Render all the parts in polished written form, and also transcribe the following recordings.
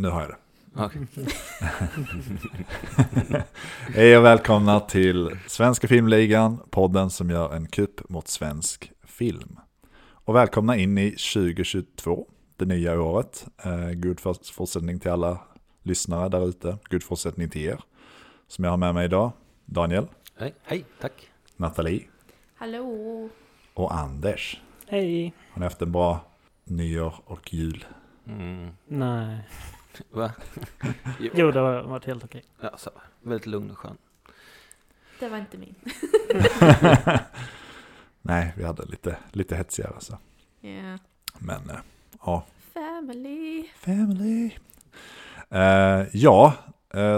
Nu har jag det. Okay. Hej och välkomna till Svenska Filmligan, podden som gör en kupp mot svensk film. Och välkomna in i 2022, det nya året. God fortsättning till alla lyssnare där ute. God fortsättning till er. Som jag har med mig idag, Daniel. Hej, hej, tack. Nathalie. Hallå. Och Anders. Hej. Har ni haft en bra nyår och jul? Nej. Va? Jo, det har varit helt okej. Ja, så. Väldigt lugn och skön. Det var inte min. Nej, vi hade lite hetsigare så. Yeah. Men, ja. Family.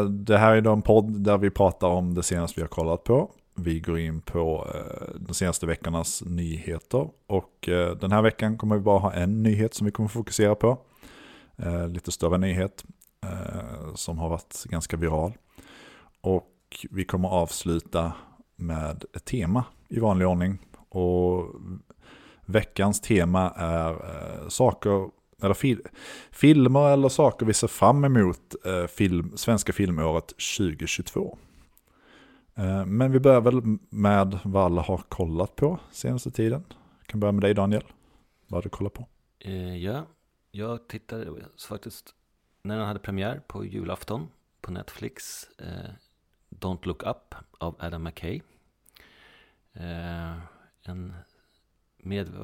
Det här är då en podd där vi pratar om det senaste vi har kollat på. Vi går in på de senaste veckornas nyheter. Och den här veckan kommer vi bara ha en nyhet som vi kommer fokusera på. Lite större nyhet som har varit ganska viral. Och vi kommer avsluta med ett tema i vanlig ordning. Och veckans tema är filmer eller saker vi ser fram emot svenska filmåret 2022. Men vi börjar väl med vad alla har kollat på senaste tiden. Jag kan börja med dig, Daniel. Vad har du kollat på? Jag tittade faktiskt när den hade premiär på julafton på Netflix. Don't Look Up av Adam McKay. Med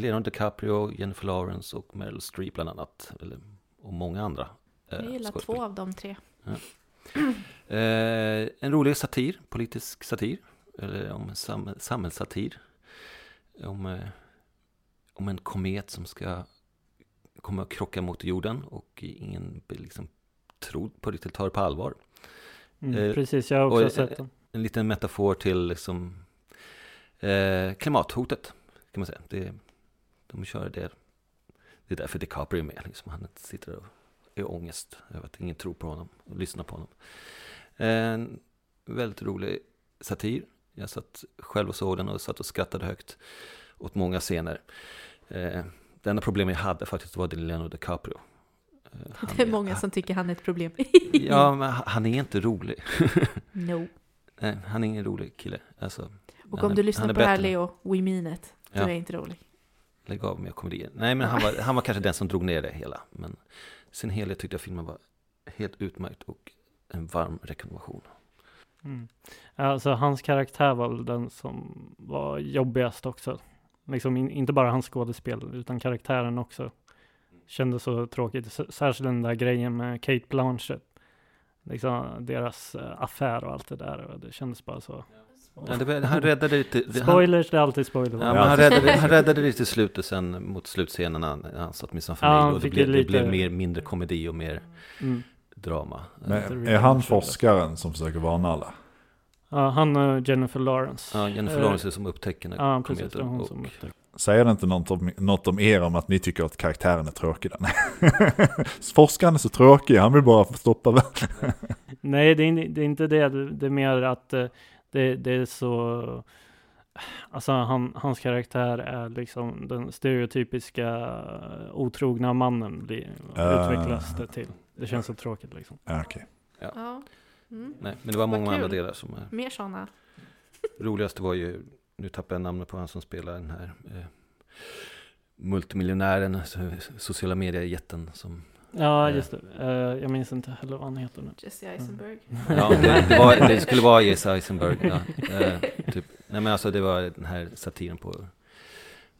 Leonardo DiCaprio, Jennifer Lawrence och Meryl Streep bland annat. Och många andra. Jag gillar två av de tre. Ja. En rolig satir, politisk satir. Eller om samhällssatir. Om en komet som ska kommer att krocka mot jorden och ingen liksom tror på riktigt, tar det på allvar. Precis, jag har också sett den. En liten metafor till liksom, klimathotet kan man säga. De kör det. Det är därför DiCaprio är med. Liksom. Han sitter och är ångest över att ingen tror på honom och lyssnar på honom. En väldigt rolig satir. Jag satt själv och såg den och satt och skrattade högt åt många scener. Det enda problemet jag hade faktiskt var Leonardo DiCaprio. Det är många som tycker han är ett problem. Ja, men han är inte rolig. No. Nej, han är ingen rolig kille. Alltså, och om du lyssnar på det här, Leo, we mean it. Du är inte rolig. Lägg av med komedin. Nej, men han var kanske den som drog ner det hela. Men sin helhet tyckte jag filmen var helt utmärkt och en varm rekommendation. Mm. Alltså, hans karaktär var väl den som var jobbigast också. Liksom inte bara hans skådespel utan karaktären också kändes så tråkigt, särskilt den där grejen med Cate Blanchett, liksom deras affär och allt det där, och det kändes bara så. Ja, han räddade lite, spoilers, det är alltid spoiler. Ja, han räddade det till slutet sen mot slutscenen han satt med sin familj, och det blev mer mindre komedi och mer drama. Men är han forskaren som försöker varna alla? Ja, han och Jennifer Lawrence. Ja, Jennifer Lawrence är som upptäcker den. Ja, precis. Säger det inte något om er om att ni tycker att karaktären är tråkig? Forskaren är så tråkig, han vill bara stoppa världen. Nej, det är inte det. Det är mer att det är så... Alltså, hans karaktär är liksom den stereotypiska otrogna mannen utvecklas det till. Det känns så tråkigt liksom. Okej. Ja. Mm. Nej, men det var många andra delar som är... Mer sådana. Roligaste var ju... Nu tappar jag namnet på han som spelar den här... multimiljonären, sociala medier-jätten som... Ja, just det. Jag minns inte heller vad han heter nu. Jesse Eisenberg. Ja, det skulle vara Jesse Eisenberg. Ja. Typ. Nej, men alltså det var den här satiren på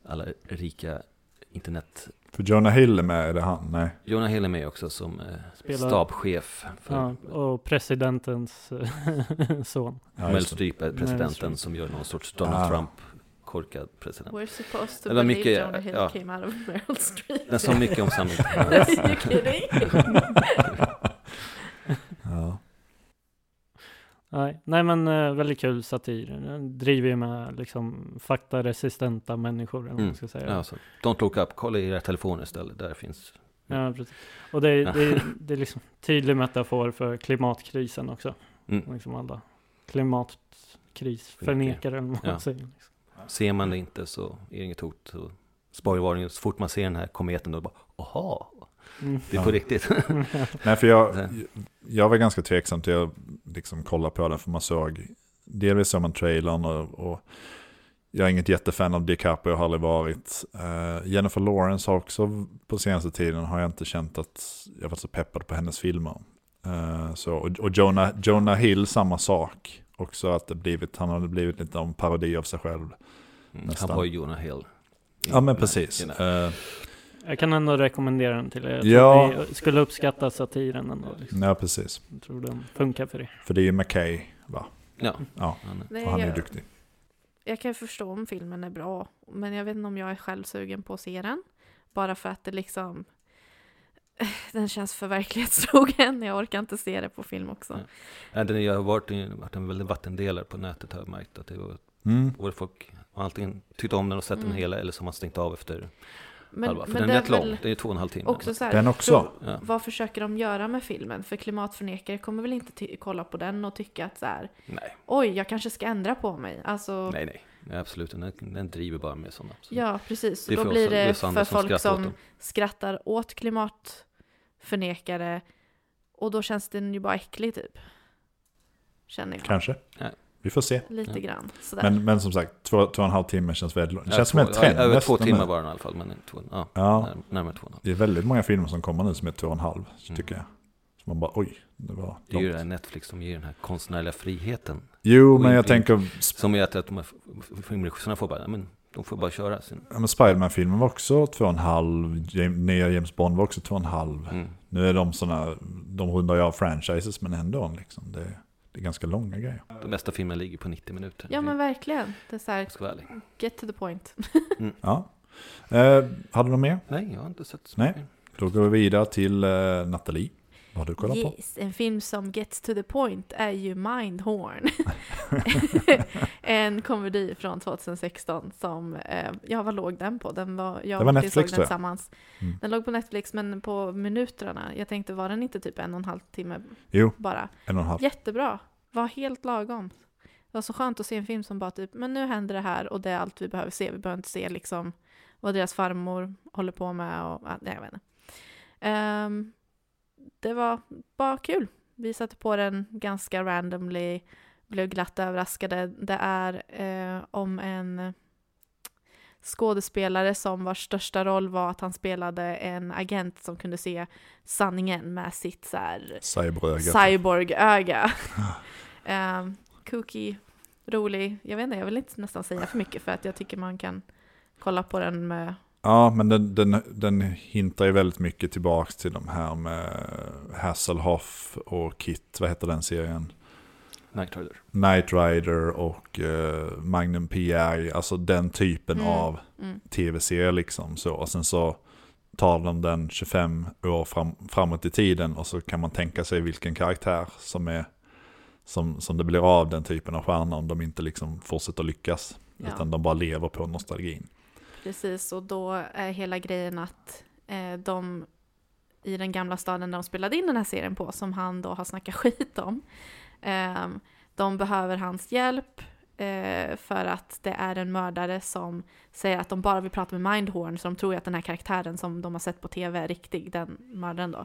alla rika internet... För Jonah Hill är med, är det han? Nej. Jonah Hill är med också som stabschef. För... Ja, och presidentens son. Ja, Meryl Streep är presidenten som gör någon sorts Donald Trump-korkad president. We're supposed to eller believe mycket, Jonah Hill came out of Meryl Streep. Den sa mycket om samhället. Ja. Nej, men väldigt kul satir. Den driver ju med liksom faktaresistenta människor, eller man ska säga. Ja, så. Don't look up, kolla i era telefoner istället, där finns... Ja, precis. Och det är liksom tydlig metafor för klimatkrisen också. Liksom alla klimatkrisförnekare, eller vad man säger. Liksom. Ser man det inte så är det inget hot. Spoilervarningen, så fort man ser den här kometen, då bara, aha, Det är på riktigt. Nej, för jag var ganska tveksam till att liksom kolla på den, för man såg delvis som en trailern och jag är inget jättefan av DiCaprio och har aldrig varit. Jennifer Lawrence har också på senaste tiden har jag inte känt att jag var så peppad på hennes filmer. Och Jonah Hill samma sak också, att han hade blivit lite en parodi av sig själv. Nästan. Han var Jonah Hill. Ja, men precis. Jag kan ändå rekommendera den till er. Jag skulle uppskatta satiren ändå. Liksom. Ja, precis. Jag tror den funkar för det. För det är ju McKay, va? Ja. Och han är ju duktig. Jag kan förstå om filmen är bra, men jag vet inte om jag är själv sugen på att se den. Bara för att det liksom... Den känns för verklighetstrogen. Jag orkar inte se det på film också. Ja. Den har varit en väldigt vattendelare på nätet, har jag märkt. Att det var både folk antingen tyckte om den och sett den hela, eller som man stängt av efter halva. För den är rätt lång, det är 2,5 timmar. Också så här, den också. Vad försöker de göra med filmen? För klimatförnekare kommer väl inte kolla på den och tycka att så här, oj, jag kanske ska ändra på mig. Alltså, nej, absolut. Den driver bara med sådana. Absolut. Ja, precis. Då blir det för folk som skrattar åt klimatförnekare, och då känns den ju bara äcklig typ. Känner jag. Kanske. Ja. Vi får se. Lite grann. Men som sagt, 2,5 timmar känns väldigt långt. Det känns som en trend. Över 2 timmar var den i alla fall. Men 2,5. Det är väldigt många filmer som kommer nu som är 2,5, tycker jag. Så man bara, oj, det var långt. Det är ju det här Netflix som ger den här konstnärliga friheten. Jo, och men jag tänker... Som är att filmregissörerna får bara... Men de får bara köra sin... Ja, men Spider-Man-filmen var också 2,5. Nya James Bond var också 2,5. Nu är de sådana... De rundar ju av franchises, men ändå liksom... Det är ganska långa grejer. De bästa filmen ligger på 90 minuter. Ja, men verkligen. Det är så här, get to the point. Ja. Hade du mer? Nej, jag har inte sett så mycket. Då går vi vidare till Nathalie. Vad har du kollat på? En film som gets to the point är ju Mindhorn. En komedi från 2016 som, vad låg den på? Det var Netflix, tror jag. Den låg på Netflix, men på minuterna. Jag tänkte, var den inte typ 1,5 timme? Jo, bara. 1,5. Jättebra. Var helt lagom. Det var så skönt att se en film som bara typ, men nu händer det här och det är allt vi behöver se. Vi behöver inte se liksom vad deras farmor håller på med och jag vet inte. Det var bara kul. Vi satte på den ganska randomly. Blev glatt överraskade. Det är om en skådespelare som vars största roll var att han spelade en agent som kunde se sanningen med sitt så här cyborg-öga. Kooky, rolig. Jag vet inte, jag vill inte nästan säga för mycket för att jag tycker man kan kolla på den med... Ja, men den hintar ju väldigt mycket tillbaks till de här med Hasselhoff och Kit, vad heter den serien? Knight Rider och Magnum P.I., alltså den typen av tv-serier liksom så. Och sen så tar de den 25 år framåt i tiden och så kan man tänka sig vilken karaktär som är som det blir av den typen av stjärna om de inte liksom fortsätter lyckas utan de bara lever på nostalgin. Precis, och då är hela grejen att de i den gamla staden där de spelade in den här serien på, som han då har snackat skit om, de behöver hans hjälp för att det är en mördare som säger att de bara vill prata med Mindhorn, så de tror att den här karaktären som de har sett på tv är riktig, den mördaren då.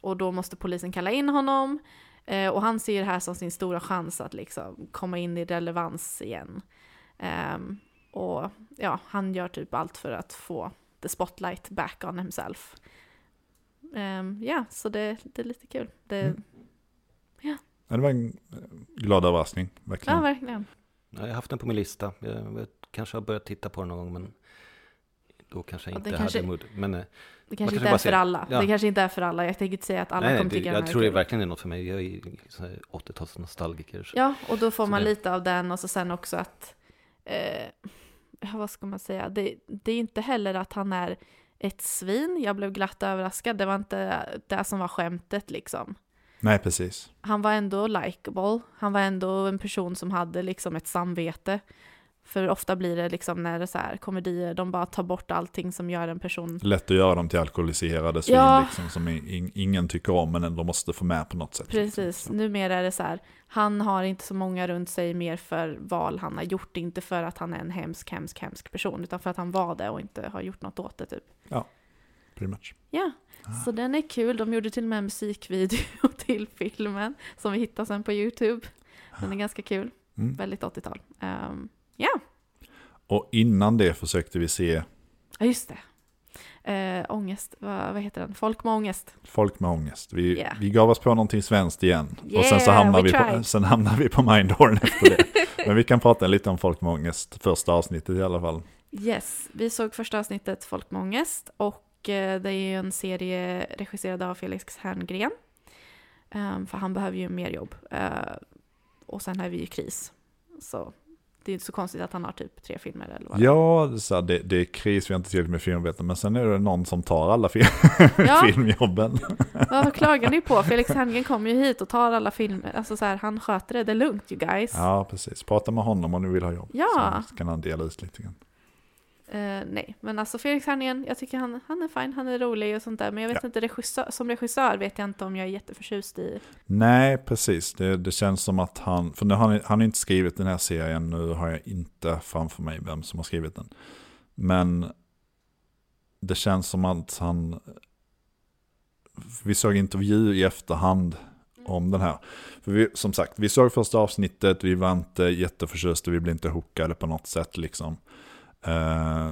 Och då måste polisen kalla in honom och han ser det här som sin stora chans att liksom komma in i relevans igen. Och ja, han gör typ allt för att få the spotlight back on himself. Så det är lite kul. Det var en glad överraskning, verkligen. Ja, verkligen. Jag har haft den på min lista. Jag kanske har börjat titta på den någon gång, men då kanske jag inte hade mod. Det kanske inte är för alla. Ja. Det kanske inte är för alla. Jag tänker inte säga att alla kommer tycka den här. Jag tror det verkligen är något för mig. Jag är 80-tals nostalgiker. Ja, och då får man lite av den och så sen också att vad ska man säga, det är inte heller att han är ett svin. Jag blev glatt överraskad, det var inte det som var skämtet liksom. Nej, precis. Han var ändå likable, han var ändå en person som hade liksom ett samvete, för ofta blir det liksom när det är så här komedier, de bara tar bort allting som gör en person lätt att göra dem till alkoholiserade svin liksom, som ingen tycker om, men de måste få med på något sätt. Precis, numera är det så här, han har inte så många runt sig mer för val han har gjort, inte för att han är en hemsk person, utan för att han var det och inte har gjort något åt det typ. Ja. pretty much. Ja, så den är kul. De gjorde till och med en musikvideo till filmen som vi hittar sen på YouTube. Den är ganska kul. Mm. Väldigt 80-tal. Ja. Och innan det försökte vi se... Ja, just det. Ångest, vad heter den? Folkmedångest. Vi gav oss på någonting svenskt igen. Yeah, och sen så hamnar vi på Mindhorn efter det. Men vi kan prata lite om Folkmedångest, första avsnittet i alla fall. Yes, vi såg första avsnittet Folkmedångest, och det är ju en serie regisserad av Felix Herngren. För han behöver ju mer jobb. Och sen har vi ju kris. Så det är inte så konstigt att han har typ 3 filmer eller vad. Ja, det är kris, vi har inte tillräckligt med filmarbeten, men sen är det någon som tar alla filmjobben. Ja, vad klagar ni på? Felix Herngren kommer ju hit och tar alla filmer. Alltså så här, han sköter det är lugnt, you guys. Ja, precis. Prata med honom om du vill ha jobb. Ja. Så kan han dela ut lite grann. Nej, men alltså Felix Herngren, jag tycker han är fin, han är rolig och sånt där, men jag vet inte, som regissör vet jag inte om jag är jätteförtjust i. Nej, precis. Det känns som att han, för nu har han inte skrivit den här serien, nu har jag inte framför mig vem som har skrivit den. Men det känns som att vi såg intervju i efterhand om den här. För som sagt, vi såg första avsnittet, vi var inte jätteförtjust och vi blev inte hookade på något sätt liksom.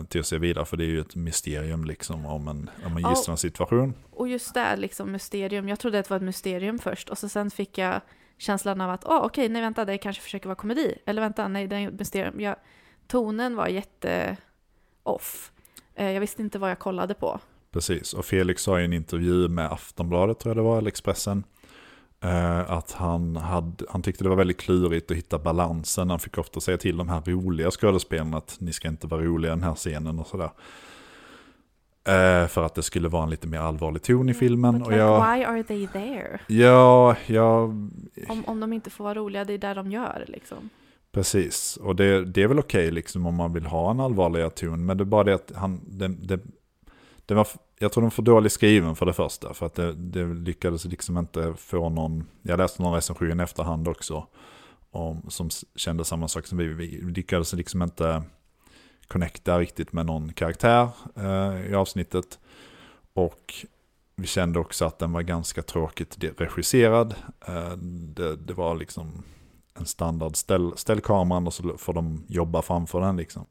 Till att se vidare, för det är ju ett mysterium liksom, om en gisslan situation. Och just det liksom, mysterium. Jag trodde att det var ett mysterium först, och så sen fick jag känslan av att nej vänta, det kanske försöker vara komedi, eller vänta, nej det är ett mysterium. Tonen var jätte off. Jag visste inte vad jag kollade på. Precis, och Felix sa i en intervju med Aftonbladet, tror jag det var, eller Expressen, att han tyckte det var väldigt klurigt att hitta balansen. Han fick ofta säga till de här roliga skådespelarna att ni ska inte vara roliga i den här scenen och sådär. För att det skulle vara en lite mer allvarlig ton i filmen. But och why are they there? Ja, om de inte får vara roliga, det är där de gör liksom. Precis, och det är väl okej liksom, om man vill ha en allvarlig ton, men det är bara det att det var... Jag tror de får dåligt skriven för det första, för att det lyckades liksom inte få någon... Jag läste någon recension i efterhand också som kände samma sak som vi. Vi lyckades liksom inte connecta riktigt med någon karaktär i avsnittet. Och vi kände också att den var ganska tråkigt regisserad. Det var liksom en standard ställ kameran och så får de jobba framför den liksom.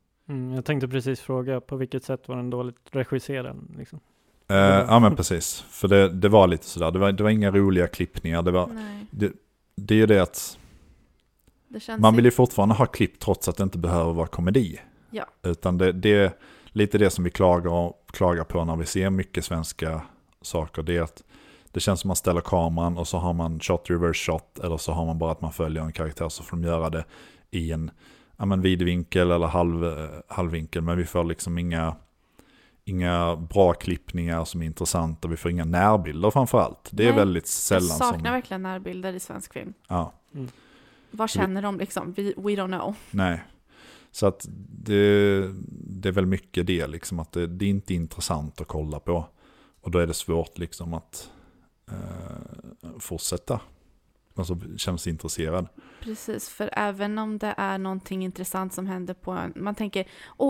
Jag tänkte precis fråga, på vilket sätt var den dåligt regisserad liksom? Ja, men precis. För det var lite sådär. Det var inga roliga klippningar. Det är ju det att man vill ju fortfarande ha klipp trots att det inte behöver vara komedi. Ja. Utan det är lite det som vi klagar på när vi ser mycket svenska saker. Det är att det känns som man ställer kameran och så har man shot, reverse shot, eller så har man bara att man följer en karaktär så får de göra det i en vidvinkel eller halvvinkel. Men vi får liksom inga bra klippningar som är intressanta. Vi får inga närbilder framförallt. Det är väldigt sällan som... Jag saknar verkligen närbilder i svensk film. Ja. Mm. Vad känner de liksom? We don't know. Nej. Så att det är väl mycket det liksom, att det är inte intressant att kolla på. Och då är det svårt liksom att fortsätta. Alltså känns intresserad. Precis, för även om det är någonting intressant som händer på en... Man tänker,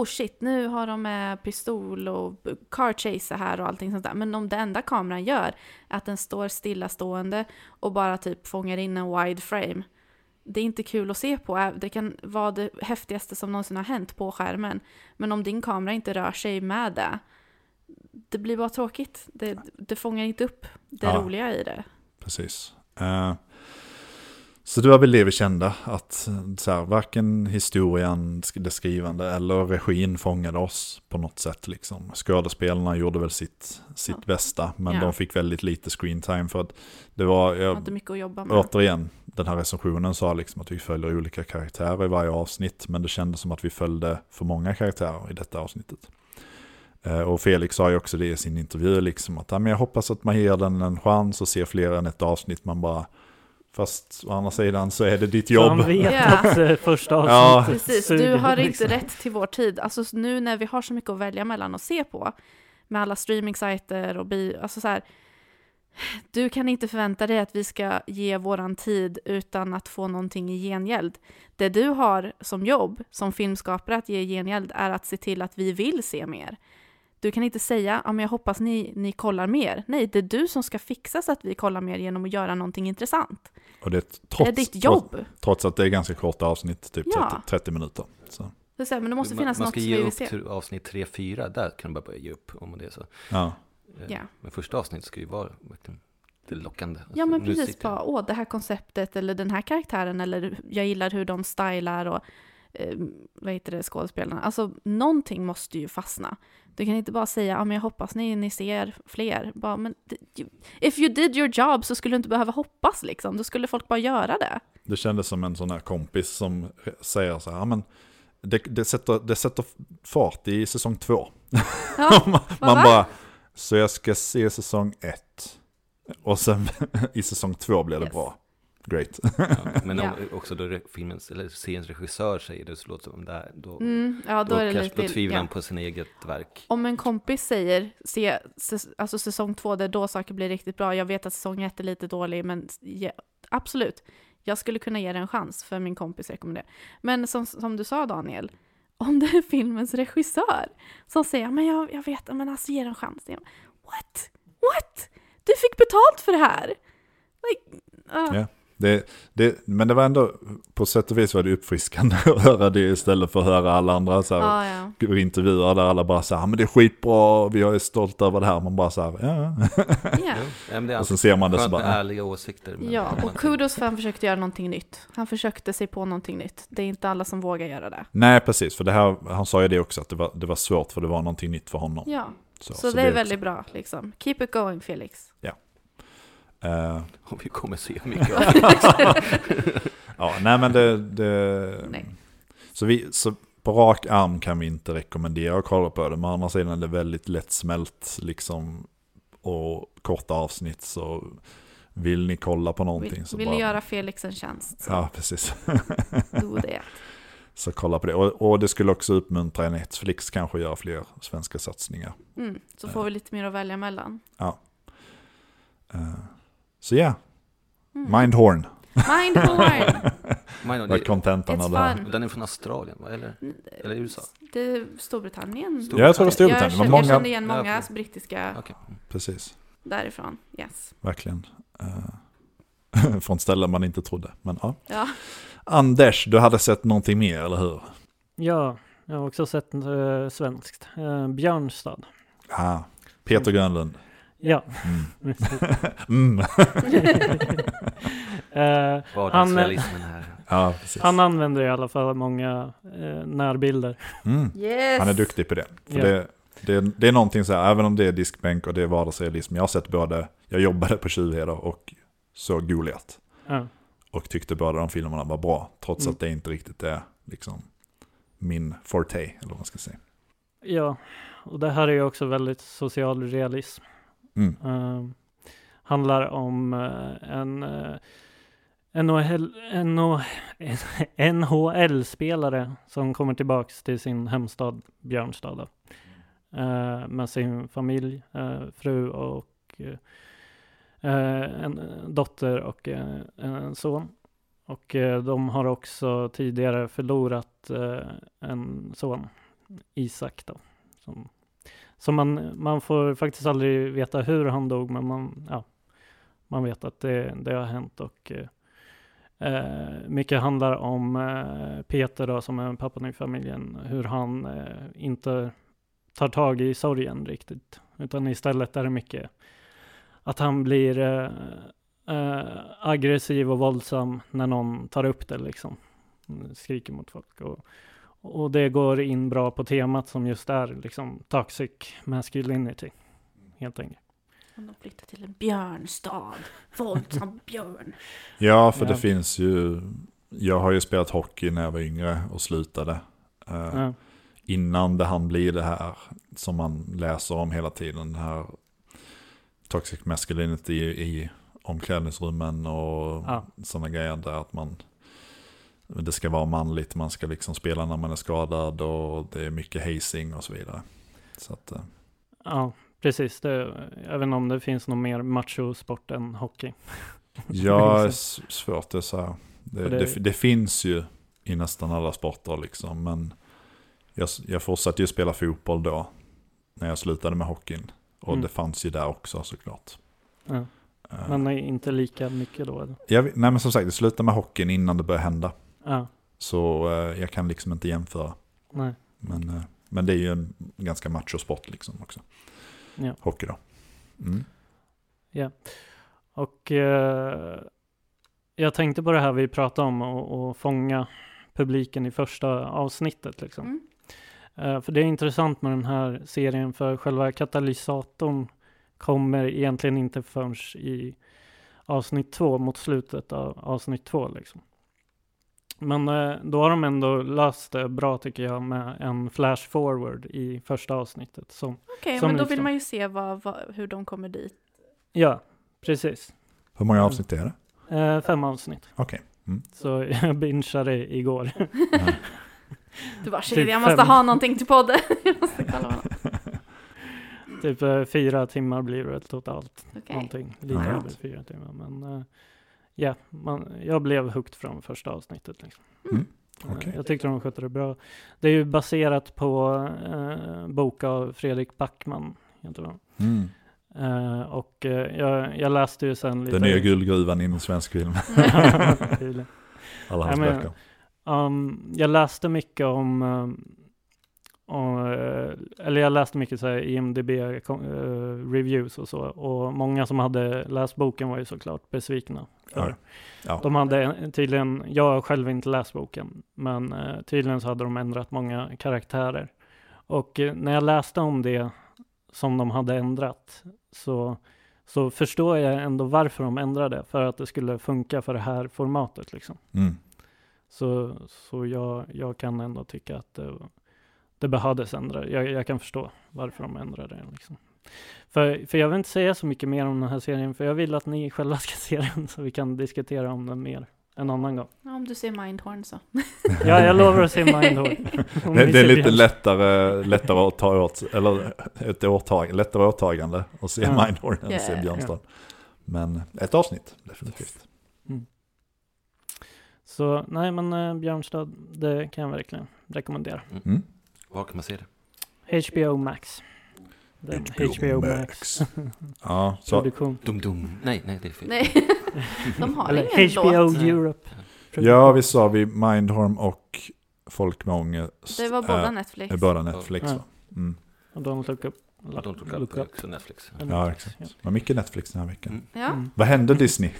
shit, nu har de med pistol och car chase här och allting sånt där. Men om det enda kameran gör att den står stillastående och bara typ fångar in en wide frame. Det är inte kul att se på. Det kan vara det häftigaste som någonsin har hänt på skärmen. Men om din kamera inte rör sig med det, det blir bara tråkigt. Det fångar inte upp det roliga i det. Precis. Så det var väl det vi kände, att så här, varken historien, det skrivande eller regin fångade oss på något sätt liksom. Skådespelarna gjorde väl sitt bästa, men de fick väldigt lite screen time för att det var... Jag hade mycket att jobba med. Återigen, den här recensionen sa liksom att vi följer olika karaktärer i varje avsnitt, men det kändes som att vi följde för många karaktärer i detta avsnittet. Och Felix sa ju också det i sin intervju liksom, att jag hoppas att man ger den en chans och ser fler än ett avsnitt. Man bara... Fast å andra sidan så är det ditt jobb. Man vet att första avsnittet precis. Du har liksom inte rätt till vår tid. Alltså nu när vi har så mycket att välja mellan och se på, med alla streaming-sajter och alltså så här, du kan inte förvänta dig att vi ska ge våran tid utan att få någonting i gengäld. Det du har som jobb, som filmskapare, att ge gengäld är att se till att vi vill se mer. Du kan inte säga, ja men jag hoppas ni kollar mer. Nej, det är du som ska fixa så att vi kollar mer genom att göra någonting intressant. Och det är ditt jobb. Trots att det är ganska korta avsnitt, typ 30 minuter. Så. Det är så här, men det måste finnas något som vi vill se. Man ska ge upp till avsnitt 3-4, där kan man bara ge upp om det är så. Ja. Men första avsnitt ska ju vara det lockande. Ja, men alltså, precis bara, åh det här konceptet eller den här karaktären eller jag gillar hur de stylar och vad heter det, skådespelarna. Alltså någonting måste ju fastna. Du kan inte bara säga, ja men jag hoppas ni ser fler. Bara, men if you did your job så skulle du inte behöva hoppas liksom. Då skulle folk bara göra det. Det kändes som en sån här kompis som säger så här, ja men det sätter fart i säsong 2. Ja, man bara, så jag ska se säsong 1. Och sen i säsong 2 blir det bra. Great. Men också då filmens eller seriens regissör säger det, så låter det som där då. Då är det kanske lite tvivlan på sin eget verk. Om en kompis säger alltså säsong 2 där då saker blir riktigt bra. Jag vet att säsong 1 är lite dålig, men absolut. Jag skulle kunna ge det en chans för min kompis rekommenderar. Men som du sa Daniel, om det är filmens regissör som säger, men jag vet, men alltså ge det en chans. What? Du fick betalt för det här. Men det var ändå på sätt och vis var det uppfriskande att höra det istället för att höra alla andra så här, intervjuer där alla bara så här, men det är skitbra, vi är stolta över det här. Man bara så här, Och så ser man det så bara. Ärliga åsikter. Och kudos för han försökte göra någonting nytt. Han försökte sig på någonting nytt. Det är inte alla som vågar göra det. Nej, precis. För det här, han sa ju det också, att det var svårt för det var någonting nytt för honom. Ja. Så det är väldigt bra liksom. Keep it going, Felix. Ja. Och vi kommer se mycket. Nej. Så på rak arm kan vi inte rekommendera att kolla på det. Men å andra sidan är det väldigt lättsmält liksom, och korta avsnitt, så vill ni kolla på någonting så vill ni göra Felix en tjänst. Så. Ja, precis. Do det. Så kolla på det. Och det skulle också uppmuntra Netflix kanske att göra fler svenska satsningar. Så får vi lite mer att välja mellan. Ja. Så ja. Mindhorn. Vad kontentan av det här. Den är från Australien, eller USA? Det är Storbritannien. Ja, jag tror det är Storbritannien. Jag kände igen många brittiska. Okay. Precis. Därifrån, yes. Verkligen. Från ställen man inte trodde. Men, ja. Anders, du hade sett någonting mer, eller hur? Ja, jag har också sett svenskt. Björnstad. Ja, Peter Grönlund. Ja. Vardagsrealismen här. Ja, precis. Han använder i alla fall många närbilder. Yes. Han är duktig på det. För det är någonting så här, även om det är diskbänk och det är vardagsrealism. Jag har sett både, jag jobbade på Tjuvheder och så Goliat. Ja. Och tyckte båda de filmerna var bra, trots att det inte riktigt är liksom min forte, eller vad man ska säga. Ja, och det här är ju också väldigt social realism. Handlar om en NHL-spelare som kommer tillbaka till sin hemstad Björnstad med sin familj, fru och en dotter och en son. Och de har också tidigare förlorat en son, Isak då. Så man får faktiskt aldrig veta hur han dog, men man vet att det har hänt. Och mycket handlar om Peter då, som är pappan i familjen, hur han inte tar tag i sorgen riktigt. Utan istället är det mycket att han blir aggressiv och våldsam när någon tar upp det liksom. Skriker mot folk. Och det går in bra på temat som just är liksom toxic masculinity. Helt enkelt. Och de flyttar till en björnstad. Våldsam björn. Ja, för det finns ju... Jag har ju spelat hockey när jag var yngre och slutade. Innan det han blir det här som man läser om hela tiden. Det här... toxic masculinity i omklädningsrummen och sådana grejer där att det ska vara manligt, man ska liksom spela när man är skadad och det är mycket hazing och så vidare. Så att, ja, precis. Även om det finns något mer machosport än hockey. Ja, svårt att säga. Det finns ju i nästan alla sporter liksom, men jag fortsatte ju spela fotboll då. när jag slutade med hockeyn. Och det fanns ju där också såklart. Ja. Men inte lika mycket då? Eller? Nej, men som sagt, det slutade med hockeyn innan det började hända. Ja. Så jag kan liksom inte jämföra. Nej. Men det är ju en ganska machosport liksom också. Ja. Hockey då. Mm. Ja. Och jag tänkte på det här vi pratade om och fånga publiken i första avsnittet liksom. För det är intressant med den här serien, för själva katalysatorn kommer egentligen inte förrän i avsnitt 2, mot slutet av avsnitt 2 liksom. Men då har de ändå löst det bra tycker jag, med en flash forward i första avsnittet. Okej, men då vill man ju se hur de kommer dit. Ja, precis. Hur många avsnitt är det? 5 avsnitt. Okej. Mm. Så jag bingeade igår. Du bara, shit, jag måste ha någonting till podden. Jag måste kolla honom. Typ 4 timmar blir det totalt. Okay. Någonting, lite över 4 timmar. Men ja, jag blev hooked från första avsnittet. Liksom. Mm. Okay. Jag tyckte de skötte det bra. Det är ju baserat på bok av Fredrik Backman. Och jag läste ju sen lite... Den nya guldgruvan inom svensk film. Alla hans böcker. Jag läste mycket om... eller jag läste mycket så här IMDb-reviews och så. Och många som hade läst boken var ju såklart besvikna. Ja. De hade tydligen... Jag har själv inte läst boken. Men tydligen så hade de ändrat många karaktärer. Och när jag läste om det som de hade ändrat, så förstår jag ändå varför de ändrade. För att det skulle funka för det här formatet liksom. Mm. Så jag kan ändå tycka att det behövdes ändra. Jag kan förstå varför de ändrade det. Liksom. För jag vill inte säga så mycket mer om den här serien. För jag vill att ni själva ska se den. Så vi kan diskutera om den mer en annan gång. Ja, om du ser Mindhorn så. Ja, jag lovar att se Mindhorn. Det är lite lättare att ta åt. Eller lättare åtagande att se Mindhorn än att se Björnstad. Ja. Men ett avsnitt, definitivt. Mm. Så nej, men Björnstad, det kan jag verkligen rekommendera. Mm. Var kan man se det? HBO Max. HBO Max. Ja, så. Dum. Nej, det är fel. Nej. De har ingen HBO låt. Europe. Ja, vi sa Mindhorn och Folkmedångest. Det var båda Netflix. Ja. Mm. Och Don't Look Up. Också Netflix. Ja, exakt. Var mycket Netflix den här veckan. Mm. Ja. Vad hände Disney?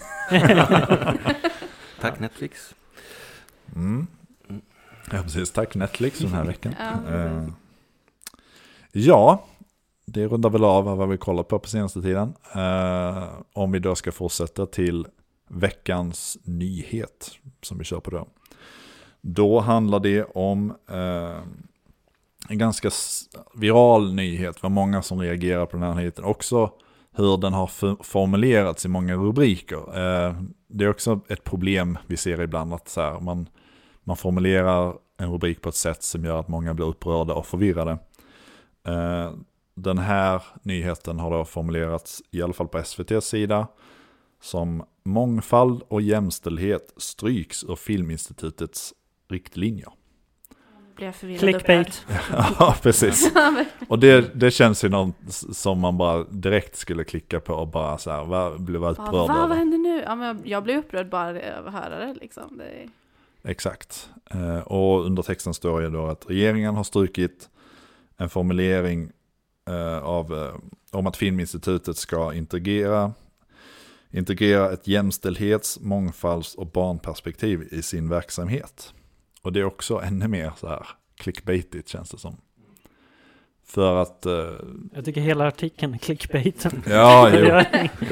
Tack Netflix. Mm. Ja, precis. Tack Netflix den här veckan. Ja, det rundar väl av vad vi kollar på senaste tiden. Om vi då ska fortsätta till veckans nyhet som vi kör på då. Då handlar det om en ganska viral nyhet. Det var många som reagerar på den här nyheten. Också hur den har formulerats i många rubriker. Det är också ett problem vi ser ibland att så här, man formulerar en rubrik på ett sätt som gör att många blir upprörda och förvirrade. Den här nyheten har då formulerats i alla fall på SVT:s sida som mångfald och jämställdhet stryks ur Filminstitutets riktlinjer. Clickbait. Ja, precis. Och det känns ju någon som man bara direkt skulle klicka på och bara så här, blir upprörd. Vad händer nu? Ja, men jag blir upprörd bara över att höra det liksom. Exakt. Och under texten står ju då att regeringen har strukit en formulering om att Filminstitutet ska integrera ett jämställdhets-, mångfalds- och barnperspektiv i sin verksamhet. Och det är också ännu mer så här clickbaitigt känns det som. För att... jag tycker hela artikeln är clickbaiten. Ja, det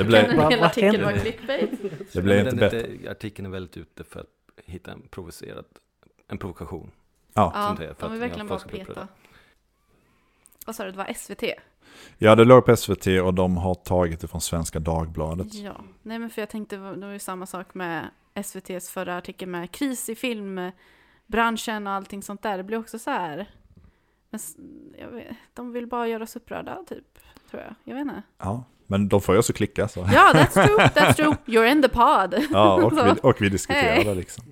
blev... Hela artikeln var clickbait. Det blev inte bättre. Artikeln är väldigt ute för att hitta en provokation. Ja, de vill verkligen bara peta. Vad sa du, det var SVT? Ja, det låg på SVT och de har tagit det från Svenska Dagbladet. Ja, nej men för jag tänkte, det var ju samma sak med SVT:s förra artikel med kris i filmbranschen och allting sånt där. Det blir också så här, men jag vet, de vill bara göra oss upprörda typ, tror jag. Jag vet inte. Ja, men de får ju också klicka så. Ja, that's true. You're in the pod. Ja, och vi diskuterar det liksom.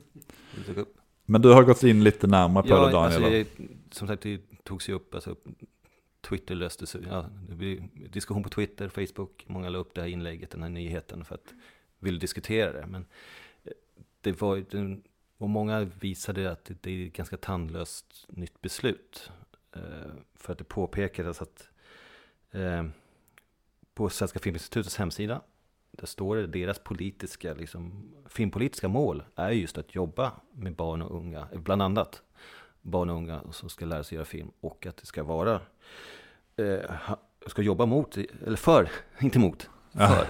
Men du har gått in lite närmare på det, Daniel. Alltså, som sagt, det togs ju upp Twitter löste sig. Ja, det blev diskussion på Twitter, Facebook. Många la upp det här inlägget, den här nyheten, för att vill diskutera det. Men det var, och många visade att det är ett ganska tandlöst nytt beslut. För att det påpekades att på Svenska Filminstitutets hemsida, där står det, deras politiska, liksom, filmpolitiska mål är just att jobba med barn och unga, bland annat barn och unga som ska lära sig göra film, och att det ska vara ska jobba mot, eller för, inte mot, för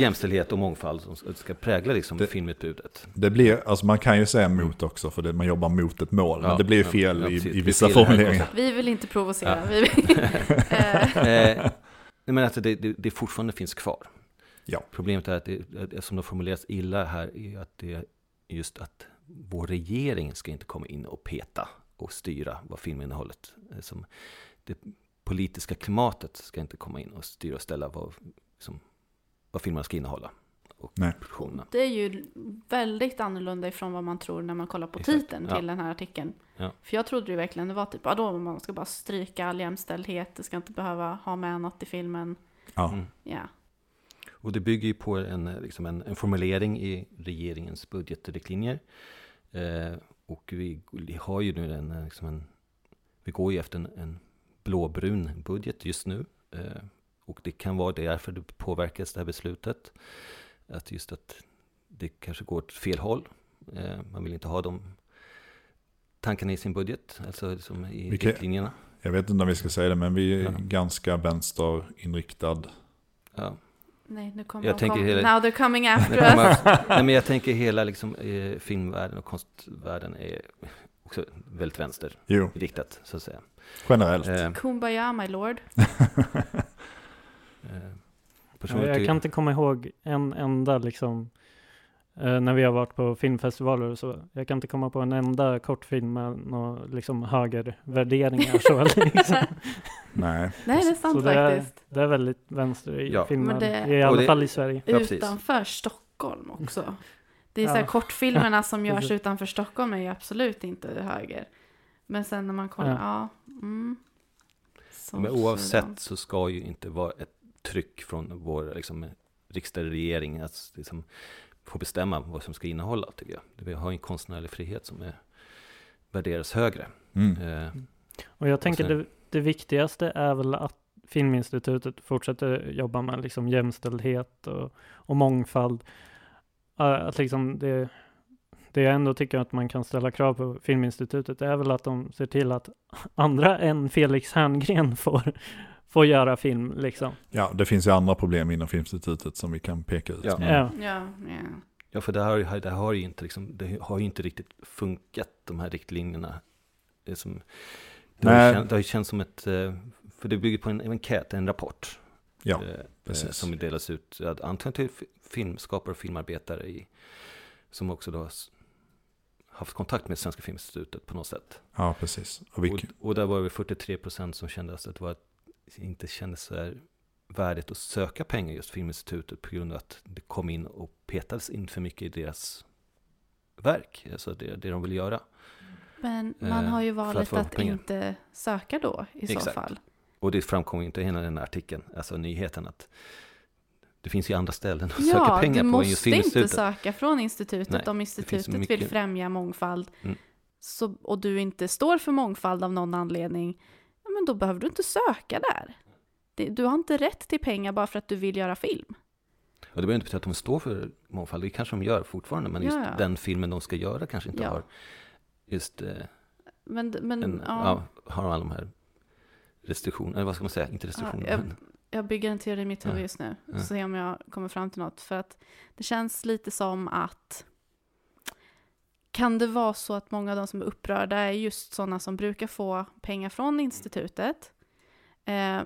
jämställdhet och mångfald som ska prägla, liksom, det, filmutbudet. Det blir, alltså man kan ju säga mot också, för det, man jobbar mot ett mål, men det blir ju fel i vissa formuleringar. Vi vill inte provocera. Ja. Vi vill. Men alltså, det fortfarande finns kvar. Ja. Problemet är att det, som det formuleras illa här, är att det är just att vår regering ska inte komma in och peta och styra vad filminnehållet som det politiska klimatet ska inte komma in och styra och ställa vad filmerna ska innehålla och produktionerna. Det är ju väldigt annorlunda ifrån vad man tror när man kollar på titeln till den här artikeln. Ja. För jag trodde ju verkligen det var typ då man ska bara stryka all jämställdhet, det ska inte behöva ha med något i filmen. Ja. Ja. Och det bygger ju på en formulering i regeringens budgetriktlinjer. Och vi har ju nu vi går ju efter en blåbrun budget just nu. Och det kan vara därför det påverkas, det här beslutet. Att just att det kanske går åt fel håll. Man vill inte ha de tankarna i sin budget, alltså som i riktlinjerna. Jag vet inte om vi ska säga det, men vi är ganska vänsterinriktad. Ja. Nej, nu kommer now they're coming after us. Nej, men jag tänker hela filmvärlden och konstvärlden är också väldigt vänsterriktat, så att säga. Generellt. Kumbaya, my lord. Jag kan inte komma ihåg en enda, när vi har varit på filmfestivaler och så, jag kan inte komma på en enda kortfilm med några högervärderingar. Nej, det är sant, så faktiskt. Det är väldigt vänster i filmen, i alla fall i Sverige. Utanför Stockholm också. Det är så här, kortfilmerna som görs utanför Stockholm är absolut inte höger. Men sen när man kollar, men oavsett så ska ju inte vara ett tryck från vår riksdag och regering att få bestämma vad som ska innehålla, tycker jag. Vi har en konstnärlig frihet som värderas högre. Och jag tänker det viktigaste är väl att Filminstitutet fortsätter jobba med jämställdhet och mångfald. Att det jag ändå tycker att man kan ställa krav på Filminstitutet är väl att de ser till att andra än Felix Herngren får göra film. Ja, det finns ju andra problem inom Filminstitutet som vi kan peka ut. Ja, för det har ju inte, det har ju inte riktigt funkat, de här riktlinjerna. Det har ju känts som ett... För det bygger på en enkät, en rapport. Ja, precis. Som delas ut antingen till filmskapare och filmarbetare som också då har haft kontakt med Svenska Filminstitutet på något sätt. Ja, precis. Och där var det 43% som kände att inte kändes så här värdigt att söka pengar just Filminstitutet på grund av att det kom in och petades in för mycket i deras verk, alltså det de vill göra. Men man har ju valet att inte söka då i så fall. Och det framkom ju inte i hela den här artikeln, alltså nyheten, att det finns ju andra ställen att söka pengar på än just Filminstitutet. Ja, du måste inte söka från institutet. Nej, om institutet vill främja mångfald och du inte står för mångfald av någon anledning, men då behöver du inte söka där. Du har inte rätt till pengar bara för att du vill göra film. Ja, det behöver inte betyda att de står för mångfald. Det kanske de gör fortfarande, men just den filmen de ska göra kanske inte har just har alla de här restriktioner, eller vad ska man säga, inte restriktioner. Jag bygger en teori i mitt huvud just nu, så ser om jag kommer fram till något, för att det känns lite som att kan det vara så att många av de som är upprörda är just sådana som brukar få pengar från institutet,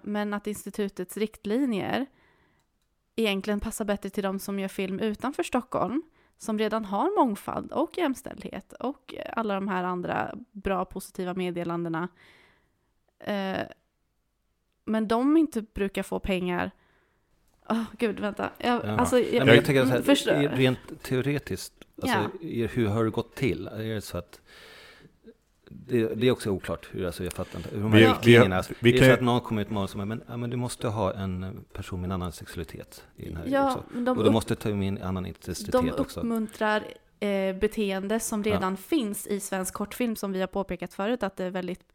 men att institutets riktlinjer egentligen passar bättre till de som gör film utanför Stockholm, som redan har mångfald och jämställdhet och alla de här andra bra positiva meddelandena, men de inte brukar få pengar. Jag tänker så här, rent teoretiskt, hur har det gått till? Är det så att Det är också oklart hur, alltså, jag fattar inte. Det är så att någon kommer ut med som är, men du måste ha en person med en annan sexualitet i den här också. Och du måste ta med en annan identitet också. De uppmuntrar beteende som redan finns i svensk kortfilm, som vi har påpekat förut, att det är väldigt,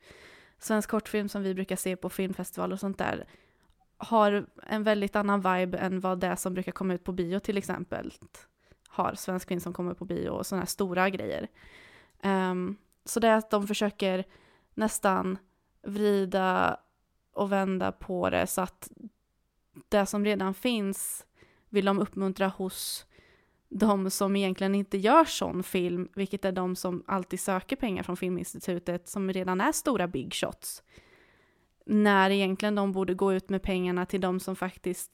svensk kortfilm som vi brukar se på filmfestival och sånt där har en väldigt annan vibe än vad det som brukar komma ut på bio till exempel har. Svensk film som kommer på bio och sådana här stora grejer. Så det är att de försöker nästan vrida och vända på det så att det som redan finns vill de uppmuntra hos de som egentligen inte gör sån film, vilket är de som alltid söker pengar från Filminstitutet, som redan är stora big shots. När egentligen de borde gå ut med pengarna till de som faktiskt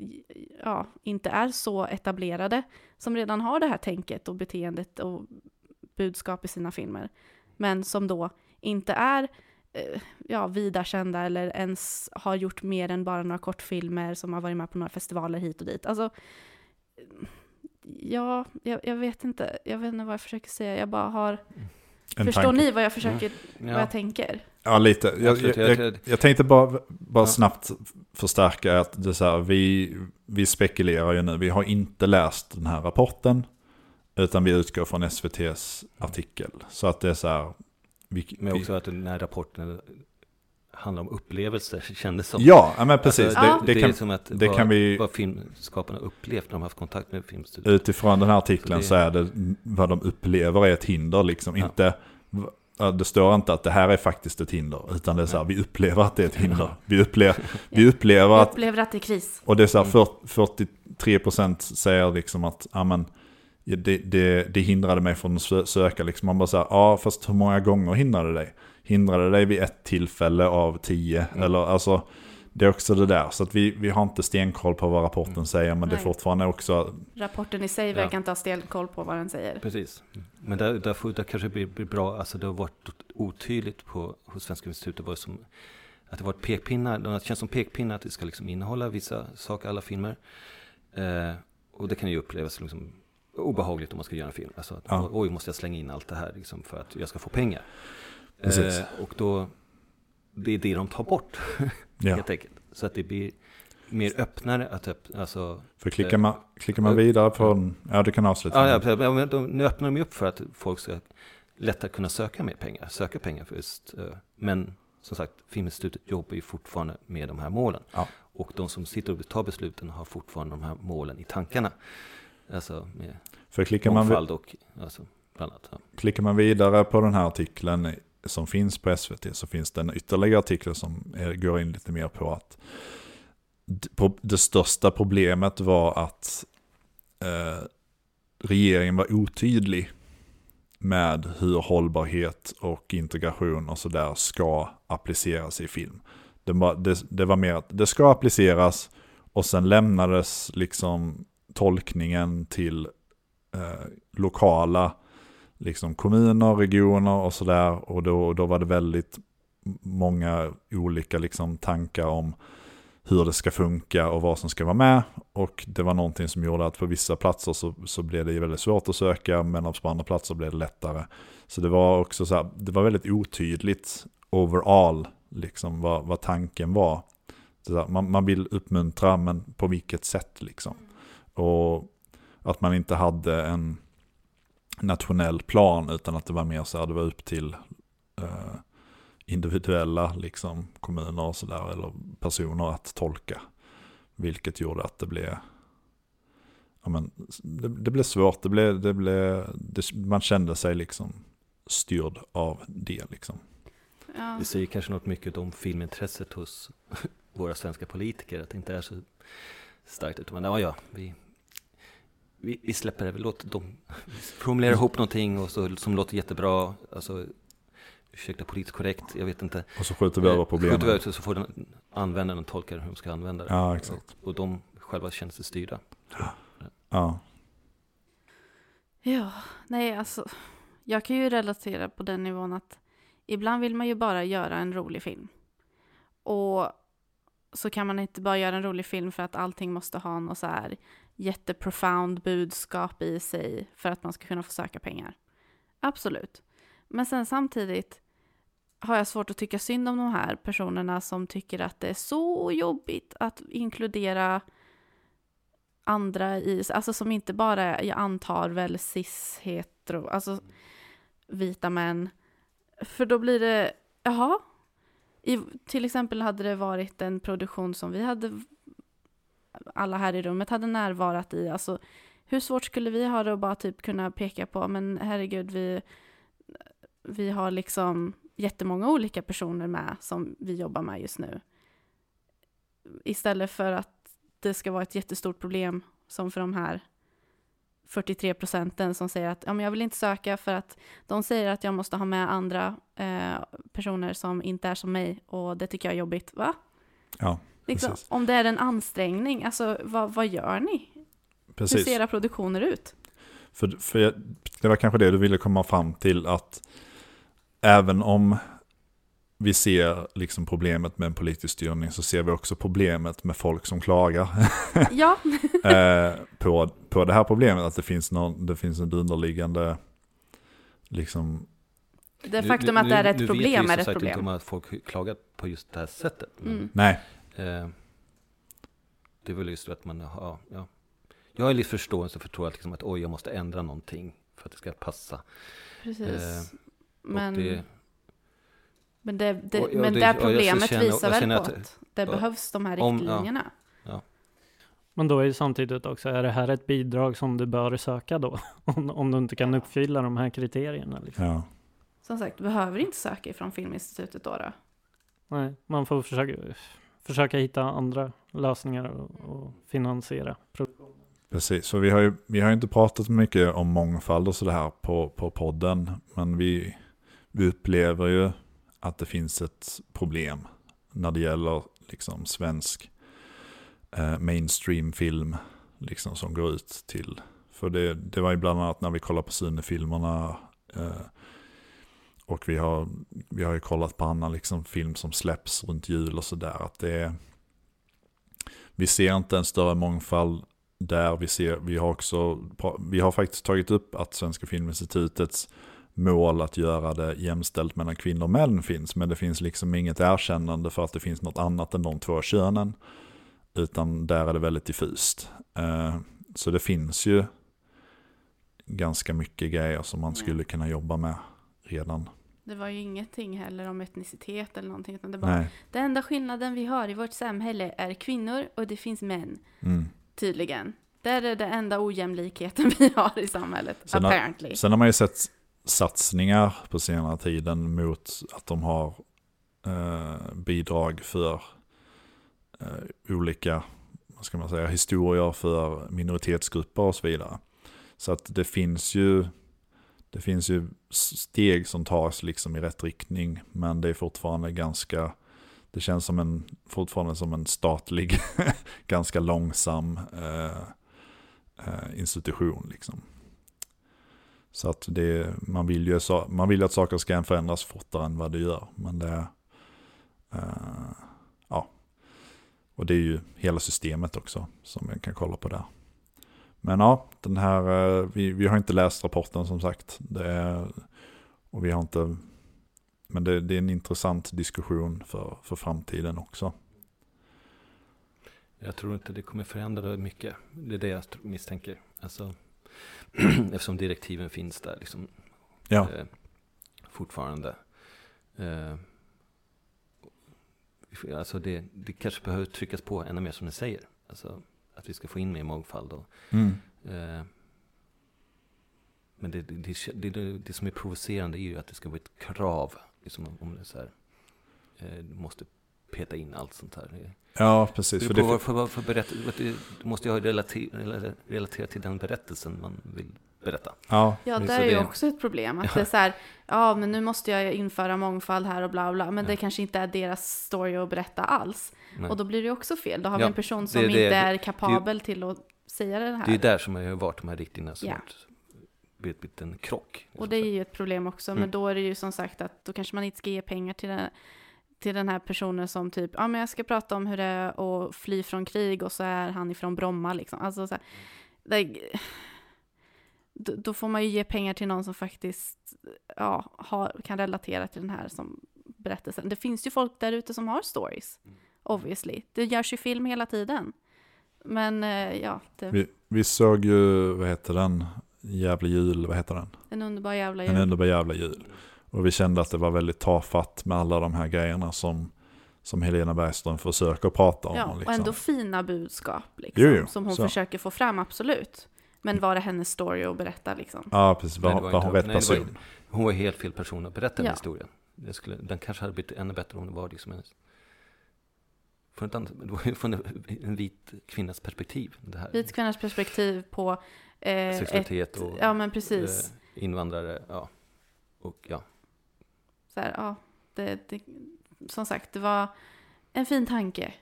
inte är så etablerade, som redan har det här tänket och beteendet och budskap i sina filmer. Men som då inte är vidarkända eller ens har gjort mer än bara några kortfilmer som har varit med på några festivaler hit och dit. Alltså, jag vet inte vad jag försöker säga. Jag bara har... Förstår ni vad jag försöker, vad jag tänker? Ja, lite. Jag tänkte bara snabbt förstärka att det är så här, vi spekulerar ju nu. Vi har inte läst den här rapporten, utan vi utgår från SVT:s artikel. Så att det är så här... Men också att den här rapporten handlar om upplevelser, kändes som. Ja, men precis. Alltså, vad filmskaparna upplevt när de har haft kontakt med filmstudion. Utifrån den här artikeln så är det vad de upplever är ett hinder. Liksom. Inte, det står inte att det här är faktiskt ett hinder, utan det är så här, vi upplever att det är ett hinder. Vi upplever att det är kris. Och det är så här, 43% säger liksom att det hindrade mig från att söka. Liksom. Man bara så här, fast hur många gånger hindrade det dig? Hindrade dig vid ett tillfälle av 10. Mm. Eller, alltså, det är också det där. Så att vi har inte stenkoll på vad rapporten säger, men det är fortfarande också... Rapporten i sig verkar inte ha stenkoll på vad den säger. Precis. Men där kanske blir bra. Alltså, det har varit otydligt hos Svenska Institutet att det har varit pekpinnar. Det känns som pekpinnar att det ska liksom innehålla vissa saker, alla filmer. Och det kan ju upplevas liksom obehagligt om man ska göra en film. Alltså, oj, måste jag slänga in allt det här liksom, för att jag ska få pengar. Och då det är det de tar bort helt enkelt, så att det blir mer öppnare att alltså, för klickar man vidare på du kan avsluta. Nu öppnar de upp för att folk ska lättare kunna söka pengar för just, men som sagt, Filminstitutet jobbar ju fortfarande med de här målen och de som sitter och tar besluten har fortfarande de här målen i tankarna, alltså med mångfald och alltså. Klickar man vidare på den här artikeln som finns på SVT, så finns det en ytterligare artikel som går in lite mer på att det största problemet var att regeringen var otydlig med hur hållbarhet och integration och sådär ska appliceras i film. Det var mer att det ska appliceras, och sen lämnades liksom tolkningen till lokala liksom kommuner, regioner och sådär, och då var det väldigt många olika liksom tankar om hur det ska funka och vad som ska vara med, och det var någonting som gjorde att på vissa platser så blev det väldigt svårt att söka, men på andra platser blev det lättare. Så det var också så här, det var väldigt otydligt overall liksom vad tanken var. Så här, man vill uppmuntra, men på vilket sätt liksom, och att man inte hade en nationell plan, utan att det var mer så här, det var upp till individuella liksom kommuner och så där, eller personer att tolka, vilket gjorde att det blev det blev svårt, man kände sig liksom styrd av det liksom. Det säger kanske något mycket om filmintresset hos våra svenska politiker, att det inte är så starkt, utan vi släpper det, vi låter dem formulera ihop någonting och så, som låter jättebra, alltså, ursäkta politiskt korrekt, jag vet inte. Och så skjuter vi över problemen. Så får den användaren tolka hur de ska använda det. Ja, exakt. Och de själva känner sig styrda. Ja. Ja, nej alltså, jag kan ju relatera på den nivån att ibland vill man ju bara göra en rolig film. Och så kan man inte bara göra en rolig film för att allting måste ha något så här jätteprofound budskap i sig för att man ska kunna få söka pengar. Absolut. Men sen samtidigt har jag svårt att tycka synd om de här personerna som tycker att det är så jobbigt att inkludera andra i, alltså som inte bara, jag antar väl cis-hetero, alltså vita män. För då blir det, jaha. Till exempel hade det varit en produktion som vi hade, alla här i rummet hade närvarat i. Alltså, hur svårt skulle vi ha det att bara typ kunna peka på, men herregud, vi har liksom jättemånga olika personer med som vi jobbar med just nu. Istället för att det ska vara ett jättestort problem som för de här 43% som säger att ja, men jag vill inte söka för att de säger att jag måste ha med andra personer som inte är som mig, och det tycker jag är jobbigt, va? Ja, liksom, om det är en ansträngning, alltså vad gör ni? Precis. Hur ser era produktioner ut? För det var kanske det du ville komma fram till, att även om vi ser liksom problemet med en politisk styrning, så ser vi också problemet med folk som klagar ja. på det här problemet, att det finns en underliggande liksom... Det faktum att det är ett problem är ett problem. Nu vet vi som sagt inte att folk klagar på just det här sättet. Mm. Nej. Det är väl just att man har... Ja. Jag har lite förståelse för att, liksom, att oj, jag måste ändra någonting för att det ska passa. Precis. Men det problemet visar väl på att det behövs de här riktlinjerna. Ja. Men då är ju samtidigt också, är det här ett bidrag som du bör söka då? Om du inte kan uppfylla de här kriterierna. Liksom. Ja. Som sagt, behöver inte söka ifrån Filminstitutet då? Nej, man får försöka hitta andra lösningar och finansiera produktionen. Precis, så vi har inte pratat mycket om mångfald och så här på podden, men vi upplever ju att det finns ett problem när det gäller liksom svensk mainstreamfilm liksom som går ut till, för det var ju bland annat när vi kollar på synefilmerna och vi har ju kollat på annan liksom film som släpps runt jul och så där, att vi ser inte en större mångfald där. Vi har faktiskt tagit upp att Svenska Filminstitutets mål att göra det jämställt mellan kvinnor och män finns, men det finns liksom inget erkännande för att det finns något annat än de två könen, utan där är det väldigt diffust. Så det finns ju ganska mycket grejer som man skulle kunna jobba med redan. Det var ju ingenting heller om etnicitet eller någonting, utan det bara, den enda skillnaden vi har i vårt samhälle är kvinnor och det finns män. Mm. Tydligen. Det är det enda ojämlikheten vi har i samhället, apparently. Sen har man ju sett satsningar på senare tiden mot att de har bidrag för olika, vad ska man säga, historier för minoritetsgrupper och så vidare. Så att det finns ju steg som tas liksom i rätt riktning, men det är fortfarande ganska... Det känns som fortfarande som en statlig, ganska långsam institution. Liksom. Så att man vill ju att saker ska förändras fortare än vad det gör. Men det, ja. Och det är ju hela systemet också som jag kan kolla på där. Men ja, den här, vi har inte läst rapporten som sagt. Och vi har inte... Men det är en intressant diskussion för framtiden också. Jag tror inte det kommer förändra mycket. Det är det jag misstänker. Alltså, eftersom direktiven finns där liksom, ja. Fortfarande. Alltså det kanske behöver tryckas på ännu mer som ni säger. Alltså, att vi ska få in mer mångfald. Men det som är provocerande är ju att det ska vara ett krav. Liksom, om det är så här, du måste peta in allt sånt här. Ja, precis. Måste jag relatera till den berättelsen man vill berätta. Ja, det är ju också ett problem. Att det är så här, ja, men nu måste jag införa mångfald här och bla bla. Men det kanske inte är deras story att berätta alls. Nej. Och då blir det också fel. Då har vi en person som inte är kapabel till att säga det här. Det är där som jag har varit de här riktlinjerna som blivit en krock. Och det är ju ett problem också, men då är det ju som sagt att då kanske man inte ska ge pengar till den här personen som typ, ja, men jag ska prata om hur det är att fly från krig och så är han ifrån Bromma liksom. Alltså så här, då får man ju ge pengar till någon som faktiskt kan relatera till den här som berättelsen. Det finns ju folk där ute som har stories, obviously. Det görs ju film hela tiden. Men ja. Det... Vi såg ju, vad heter den? Jävla jul, vad heter den? En underbar jävla jul. En underbar jävla jul. Och vi kände att det var väldigt tafatt med alla de här grejerna som Helena Bergström försöker prata om. Ja, liksom. Och ändå fina budskap liksom, jo, som hon så. Försöker få fram, absolut. Men var det hennes story att berätta? Liksom? Ja, precis. Var hon rätt person? Hon var helt fel person att berätta den historien. Den kanske hade blivit ännu bättre om det var liksom hennes. Det var ju från en vit kvinnas perspektiv. Det här. Vit kvinnas perspektiv på... sexualitet och ja, men precis. Invandrare, ja. Och ja. Så här, ja. Det, som sagt, det var en fin tanke.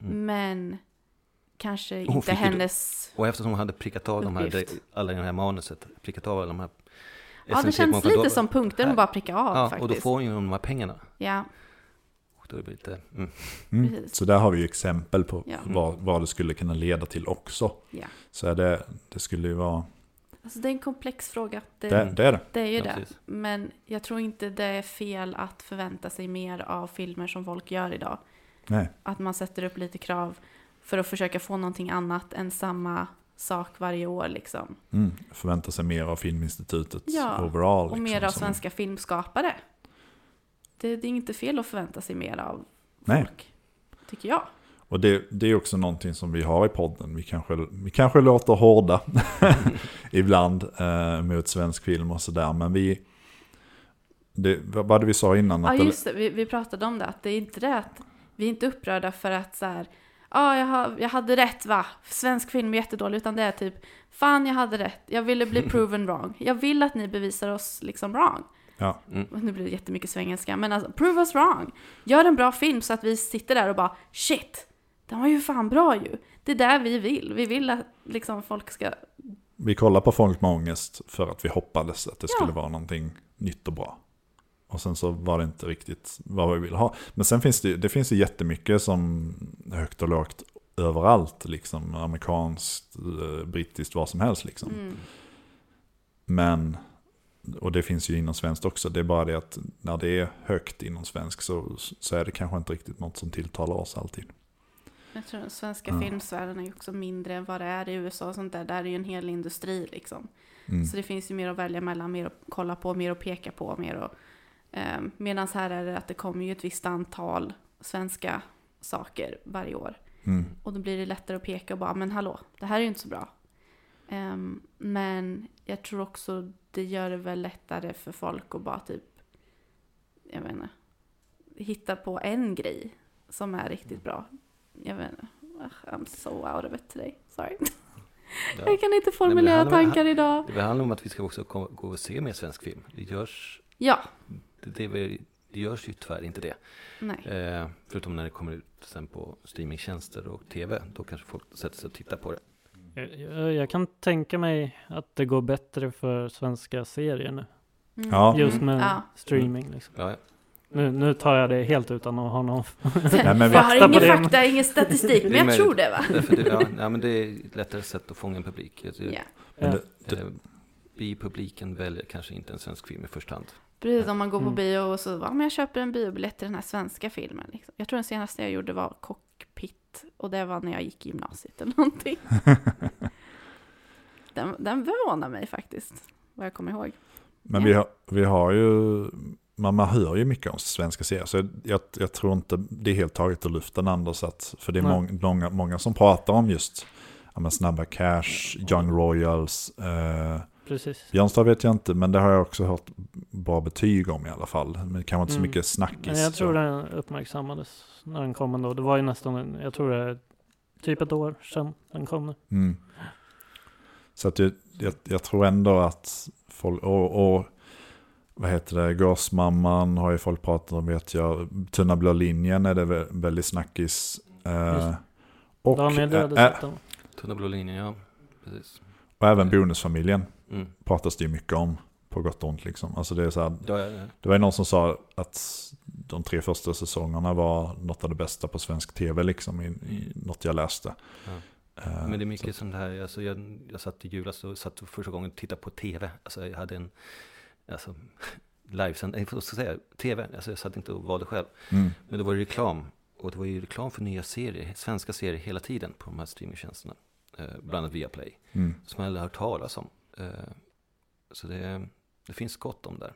Mm. Men kanske inte hennes... Och eftersom hon hade prickat av de här, alla i det här manuset, prickat av alla de här... Ja, det känns lite som punkter hon bara prickar av ja, faktiskt. Och då får hon ju de här pengarna. Ja. Så där har vi ju exempel på vad det skulle kunna leda till också. Ja. Så det skulle ju vara... Alltså det är en komplex fråga. Det är ju det. Precis. Men jag tror inte det är fel att förvänta sig mer av filmer som folk gör idag. Nej. Att man sätter upp lite krav för att försöka få någonting annat än samma sak varje år. Liksom. Mm. Förvänta sig mer av Filminstitutet overall. Liksom, och mer av svenska filmskapare. Det är inte fel att förvänta sig mer av folk, tycker jag. Och det är också någonting som vi har i podden. Vi kanske låter hårda ibland mot svensk film och sådär. Men vad hade vi sa innan? Ja, just det. Vi pratade om det. Att det är inte det att vi är inte upprörda för att så här, jag hade rätt va? Svensk film är jättedålig. Utan det är typ, fan jag hade rätt. Jag ville bli proven wrong. Jag vill att ni bevisar oss liksom wrong. Ja. Mm. Nu blir det jättemycket svengelska. Men alltså, prove us wrong. Gör en bra film så att vi sitter där och bara shit, den var ju fan bra ju. Det är där vi vill. Vi vill att liksom, folk ska... Vi kollar på Folkmedångest för att vi hoppades att det skulle vara någonting nytt och bra. Och sen så var det inte riktigt vad vi ville ha. Men sen finns det finns ju jättemycket som högt och lågt överallt. Liksom, amerikanskt, brittiskt, vad som helst. Liksom. Mm. Men... Och det finns ju inom svenskt också. Det är bara det att när det är högt inom svensk så är det kanske inte riktigt något som tilltalar oss alltid. Jag tror den svenska filmsvärlden är också mindre än vad det är i USA och sånt där. Där är ju en hel industri liksom. Mm. Så det finns ju mer att välja mellan, mer att kolla på, mer att peka på. Medan här är det att det kommer ju ett visst antal svenska saker varje år. Mm. Och då blir det lättare att peka och bara, men hallå, det här är ju inte så bra. Men jag tror också det gör det väl lättare för folk att bara typ, jag menar, hitta på en grej som är riktigt bra. Jag menar, I'm so out of it today, sorry. Ja. Jag kan inte formulera tankar idag. Det handlar om att vi ska också gå och se mer svensk film. Det görs, det görs ju tyvärr inte det. Nej. Förutom när det kommer ut sen på streamingtjänster och tv, då kanske folk sätter sig och tittar på det. Jag kan tänka mig att det går bättre för svenska serier nu. Mm. Ja. Just med streaming. Liksom. Ja. Nu tar jag det helt utan att ha någon jag har ingen fakta, ingen statistik, men jag tror det va? Men det är ett lättare sätt att fånga en publik. Biopubliken väljer kanske inte en svensk film i första hand. Precis, om man går på bio och så jag köper en biobiljett till den här svenska filmen. Liksom. Jag tror den senaste jag gjorde var Cockpit. Och det var när jag gick i gymnasiet eller någonting. den förvånar mig faktiskt, vad jag kommer ihåg. Men vi har ju, man hör ju mycket om svenska serier. Så jag tror inte det är helt taget att luften andas. För det är många som pratar om just Snabba Cash, Young Royals. Björnstad vet jag inte, men det har jag också hört bra betyg om i alla fall. Men kanske inte så mycket snackis. Men jag tror den uppmärksammades när den kom ändå. Det var ju nästan, jag tror det är typ ett år sedan den kom nu. Mm. Så att jag tror ändå att folk, och vad heter det, Gåsmamman har ju folk pratat om, vet jag. Tunna blå linjen är det väldigt snackis. Och Tunna blå linjen, ja. Precis. Och även Bonusfamiljen pratas det ju mycket om på gott och ont liksom. Alltså det är så här, det var ju någon som sa att de 3 första säsongerna var något av det bästa på svensk tv liksom, i något jag läste. Ja. Men det är mycket sånt här, alltså jag satt i julas och satt första gången och tittade på tv. Alltså jag hade en livesänd, jag ska säga tv, alltså jag satt inte och valde själv. Mm. Men det var reklam, och det var ju reklam för nya serier, svenska serier hela tiden på de här streamingtjänsterna, bland annat Viaplay, som man aldrig hört talas om. Så det finns gott om där.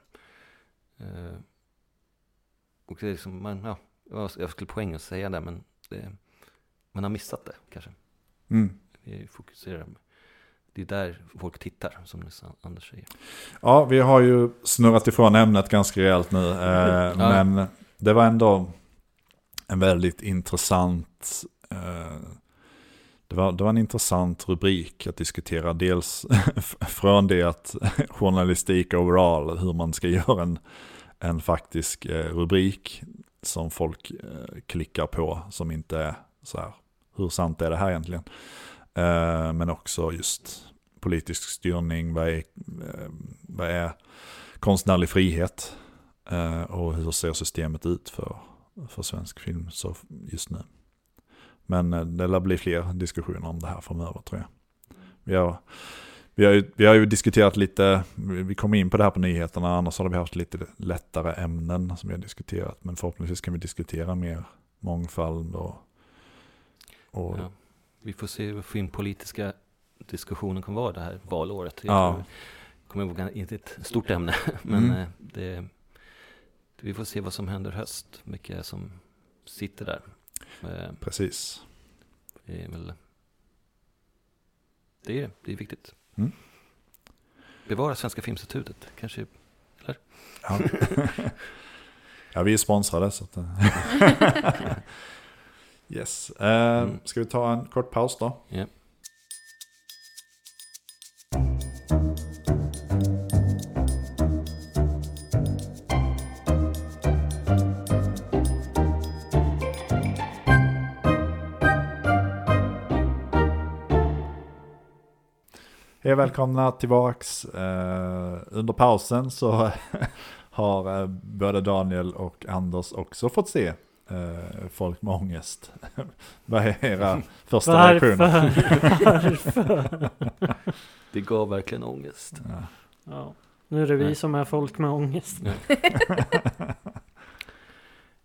Och det är liksom, jag skulle poäng att säga det, men man har missat det kanske. Mm. Vi fokuserar. Det är där folk tittar, som Anders säger. Ja, vi har ju snurrat ifrån ämnet ganska rejält nu. Men det var ändå en väldigt intressant... Det var en intressant rubrik att diskutera. Dels från det att journalistik overall, hur man ska göra en faktisk rubrik som folk klickar på, som inte är så här, hur sant är det här egentligen? Men också just politisk styrning, vad är konstnärlig frihet, och hur ser systemet ut för svensk film så just nu. Men det lär bli fler diskussioner om det här framöver, tror jag. Vi har ju diskuterat lite, vi kom in på det här på nyheterna, annars hade vi haft lite lättare ämnen som vi har diskuterat, men förhoppningsvis kan vi diskutera mer mångfald och ja. Vi får se hur filmpolitiska diskussionen kommer vara det här valåret. Det kommer vara inte ett stort ämne, men vi får se vad som händer höst, vilka som sitter där. Precis. Det är viktigt. Mm. Bevara Svenska Filminstitutet, kanske, eller? Ja. Ja, vi är sponsrade så att... Yes. Ska vi ta en kort paus då? Yeah. Hej, välkomna tillbaks. Under pausen så har både Daniel och Anders också fått se Folkmedångest. Vad är era första reaktioner? Varför? Det gav verkligen ångest. Ja. Ja. Nu är det vi som är folk med ångest. Ja.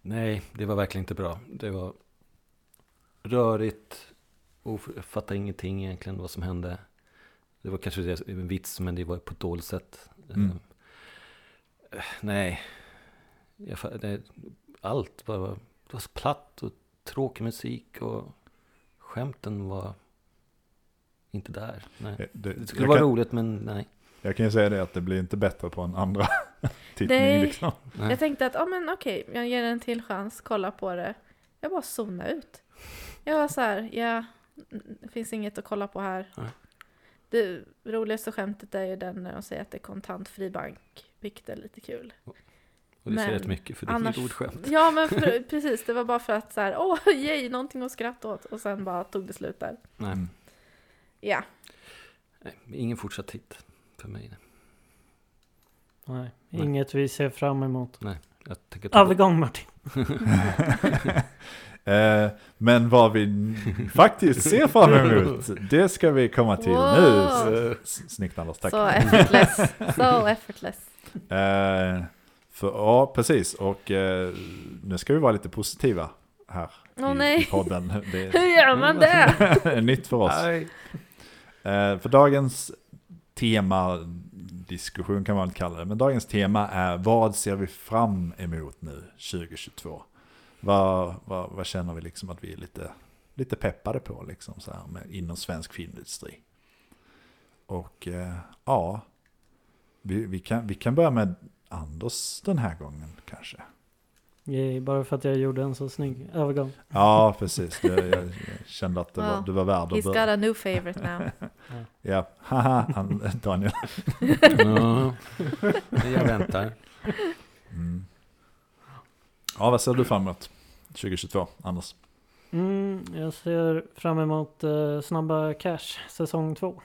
Nej, det var verkligen inte bra. Det var rörigt. Jag fattade ingenting egentligen vad som hände. Det var kanske en vits, men det var på ett dåligt sätt. Nej. Allt var så platt och tråkig musik, och skämten var inte där. Nej. Det skulle vara roligt, men nej. Jag kan ju säga det att det blir inte bättre på en andra tittning. Liksom. Jag tänkte att jag ger en till chans, kolla på det. Jag bara zonade ut. Jag var så här, det finns inget att kolla på här. Nej. Det roligaste skämtet är ju den när de säger att det är kontantfri bank, vilket är lite kul. Och det säger rätt mycket, för det är ett ordskämt. Ja, men precis. Det var bara för att så här, någonting att skratta åt. Och sen bara tog det slut där. Nej. Ja. Nej, ingen fortsatt titt för mig. Nej, inget vi ser fram emot. Nej, jag tänker avgång, Martin. Men vad vi faktiskt ser fram emot, det ska vi komma till nu. Snyggt, Anders, tack. So effortless. Ja, precis. Och nu ska vi vara lite positiva här i podden. Hur gör man det? Nytt för oss. För dagens tema, diskussion kan man inte kalla det, men dagens tema är: vad ser vi fram emot nu 2022? Vad känner vi liksom att vi är lite peppade på liksom så här, inom svensk filmindustri? Och vi kan börja med Anders den här gången kanske. Yay, bara för att jag gjorde en så snygg övergång. Ja, precis. Jag kände att du var värd att börja. He's got a new favorite now. Ja, haha, Daniel. Jag väntar. Mm. Ja, vad ser du fram emot 2022, Anders? Jag ser fram emot Snabba Cash säsong 2.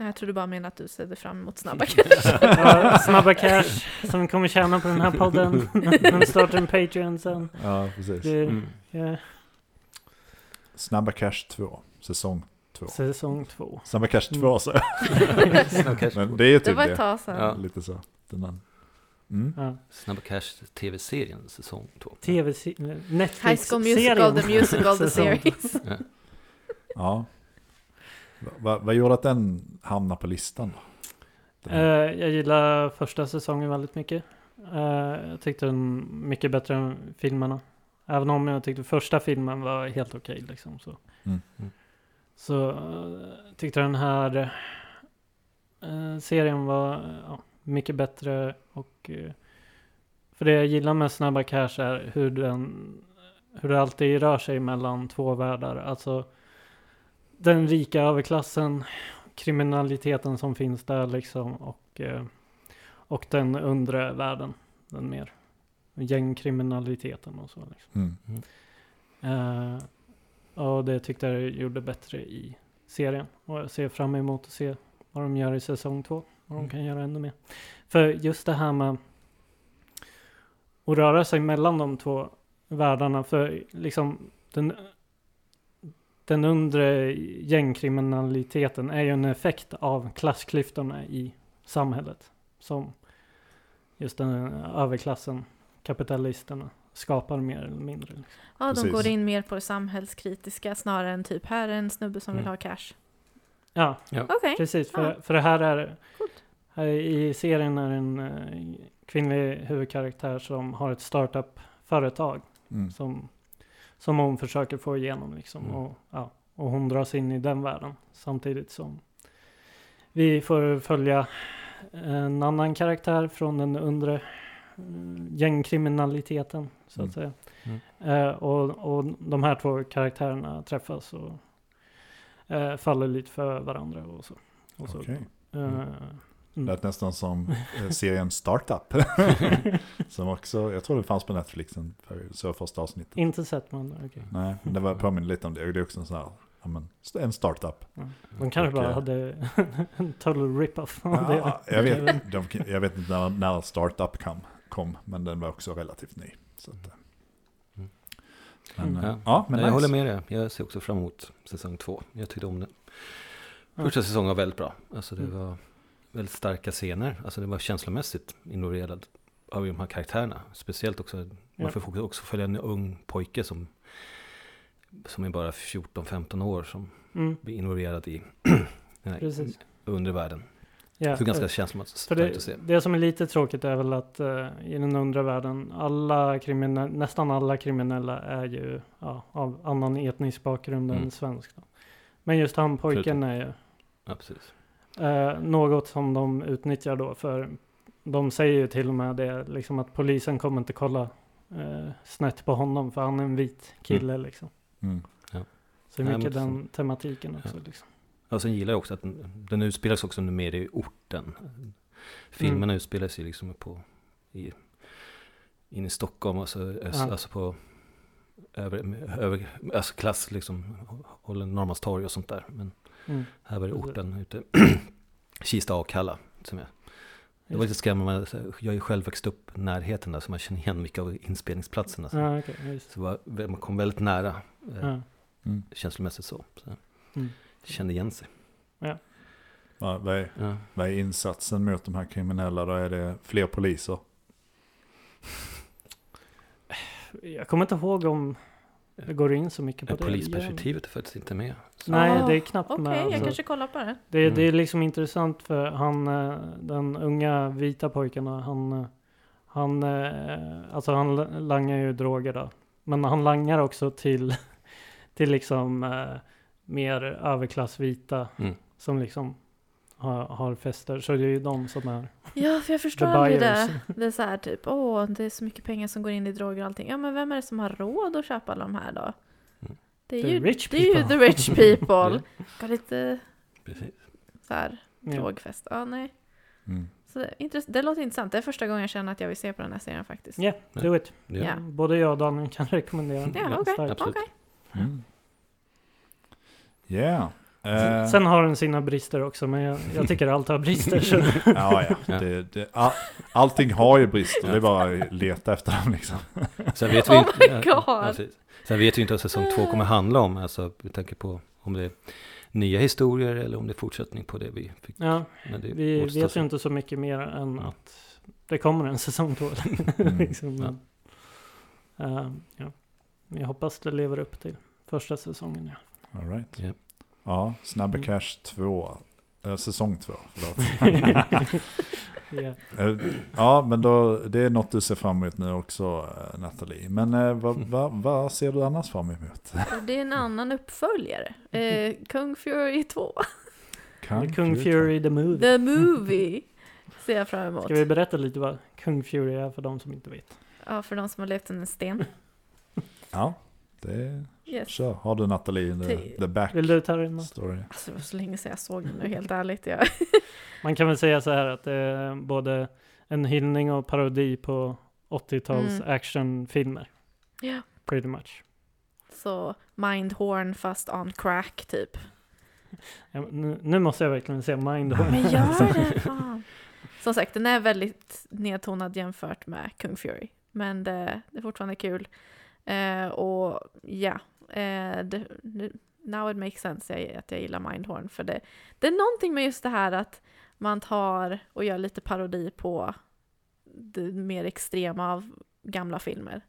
Jag tror du bara menar att du ser fram emot Snabba Cash. Ja, Snabba Cash som kommer tjäna på den här podden. Men startar en Patreon sen. Ja, precis. Snabba Cash 2, säsong 2. Säsong 2. Snabba Cash 2, så. Men det är ju typ det. Det var ett tag sedan. Ja. Lite så. Den Mm. Ja. Snabba Cash TV-serien säsong 2. Netflix-serien. High School Musical, the series. Ja. Ja. Vad gjorde att den hamnade på listan då? Jag gillar första säsongen väldigt mycket. Jag tyckte den mycket bättre än filmerna. Även om jag tyckte första filmen var helt okej, liksom, så. Mm. Mm. Så tyckte den här serien var mycket bättre. Och för det jag gillar med Snabba Cash är hur det alltid rör sig mellan två världar. Alltså den rika överklassen, kriminaliteten som finns där, liksom, och den undre världen, den mer gängkriminaliteten och så, liksom. Mm. Och det tyckte jag gjorde bättre i serien. Och jag ser fram emot att se vad de gör i säsong 2. Vad de kan göra ännu mer. För just det här med att röra sig mellan de två världarna. För liksom den undre gängkriminaliteten är ju en effekt av klassklyftorna i samhället. Som just den överklassen, kapitalisterna, skapar mer eller mindre. Liksom. Ja, de går in mer på det samhällskritiska snarare än typ här är en snubbe som vill ha cash. Ja, okay. Precis. För det här är här i serien är en kvinnlig huvudkaraktär som har ett startup-företag som hon försöker få igenom, liksom. Och hon dras in i den världen samtidigt som vi får följa en annan karaktär från den undre gängkriminaliteten, så att säga. Mm. Och de här två karaktärerna träffas och faller lite för varandra och så. Okej. Lät nästan som serien Startup. Som också, jag tror det fanns på Netflix så första avsnittet. Inte sett man, okej. Nej, men det var påminner lite om det. Det är också en sån här, en startup. Mm. De kanske bara hade en total rip-off av det. Jag vet inte när Startup kom, men den var också relativt ny. Så att, men jag håller med dig. Jag ser också fram emot säsong 2. Jag tyckte om den. Första säsongen var väldigt bra. Alltså det var väldigt starka scener. Alltså det var känslomässigt involverad av de här karaktärerna. Speciellt också, man får också följa en ung pojke som är bara 14-15 år som blir involverad i den här undervärlden. Ja, det är ganska känslomässigt att se. Det som är lite tråkigt är väl att i den undre världen nästan alla kriminella är ju av annan etnisk bakgrund än svensk. Då. Men just han pojken är ju något som de utnyttjar då, för de säger ju till och med det, liksom, att polisen kommer inte kolla snett på honom för han är en vit kille, liksom. Mm. Ja. Så mycket den tematiken också, liksom. Och sen gillar jag också att den utspelas också mer i orten. Filmerna utspelar sig liksom in i Stockholm, alltså på över klass, liksom, håller Norrmalmstorg och sånt där. Men här var det orten ute, Kista och Kalla, som jag. Det var lite skrämmande. Jag är själv växt upp närheten där, så man känner igen mycket av inspelningsplatserna. Så, så man kom väldigt nära känslomässigt så. Kände igen sig. Ja. Vad är insatsen mot de här kriminella då? Är det fler poliser? Jag kommer inte ihåg om det går in så mycket på det. Polisperspektivet är faktiskt inte med. Så. Nej, det är knappt med. Okej, jag kanske kollar på det. Det är liksom intressant, för den unga vita pojken, han langar ju droger då. Men han langar också till liksom mer överklassvita som liksom har fester, så det är ju de som är. Ja, för jag förstår aldrig det. Det är så här typ, det är så mycket pengar som går in i droger och allting. Ja, men vem är det som har råd att köpa alla de här då? Det är ju the rich people. Ska lite så här drogfest. Ja, nej. Mm. Så det låter intressant. Det är första gången jag känner att jag vill se på den här serien faktiskt. Yeah, do it. Yeah. Både jag och Daniel kan rekommendera den. Ja, okej. Ja. Yeah. Sen har den sina brister också, men jag tycker allt har brister. Så. Ja. Allting har ju brister. Det är bara att leta efter dem, liksom. Sen vet vi inte. Sen vet vi inte vad säsong 2 kommer handla om. Alltså, vi tänker på om det är nya historier eller om det är fortsättning på det vi fick. Ja, vi vet ju inte så mycket mer än att det kommer en säsong 2. liksom. Ja. Ja. Jag hoppas det lever upp till första säsongen. Ja. All right. Yep. Ja, Snabba Cash 2. Säsong 2, förlåt. Yeah. Ja, men då, det är något du ser fram emot nu också, Nathalie. Men vad ser du annars fram emot? Det är en annan uppföljare. Kung Fury 2. Kung Fury The Movie. The Movie ser jag fram emot. Ska vi berätta lite vad Kung Fury är för de som inte vet? Ja, för de som har levt under en sten. Ja, det... Yes. Så har du Nathalie in the back. Vill du ta den? Alltså, det var så länge sedan jag såg den nu, helt ärligt. Ja. Man kan väl säga så här att det är både en hyllning och parodi på 80-tals actionfilmer. Ja. Yeah. Pretty much. Så Mindhorn fast on crack typ. Ja, nu måste jag verkligen se Mindhorn. Men gör det, fan. Som sagt, den är väldigt nedtonad jämfört med Kung Fury. Men det är fortfarande kul. Och ja, now it makes sense att jag gillar Mindhorn, för det är någonting med just det här att man tar och gör lite parodi på det mer extrema av gamla filmer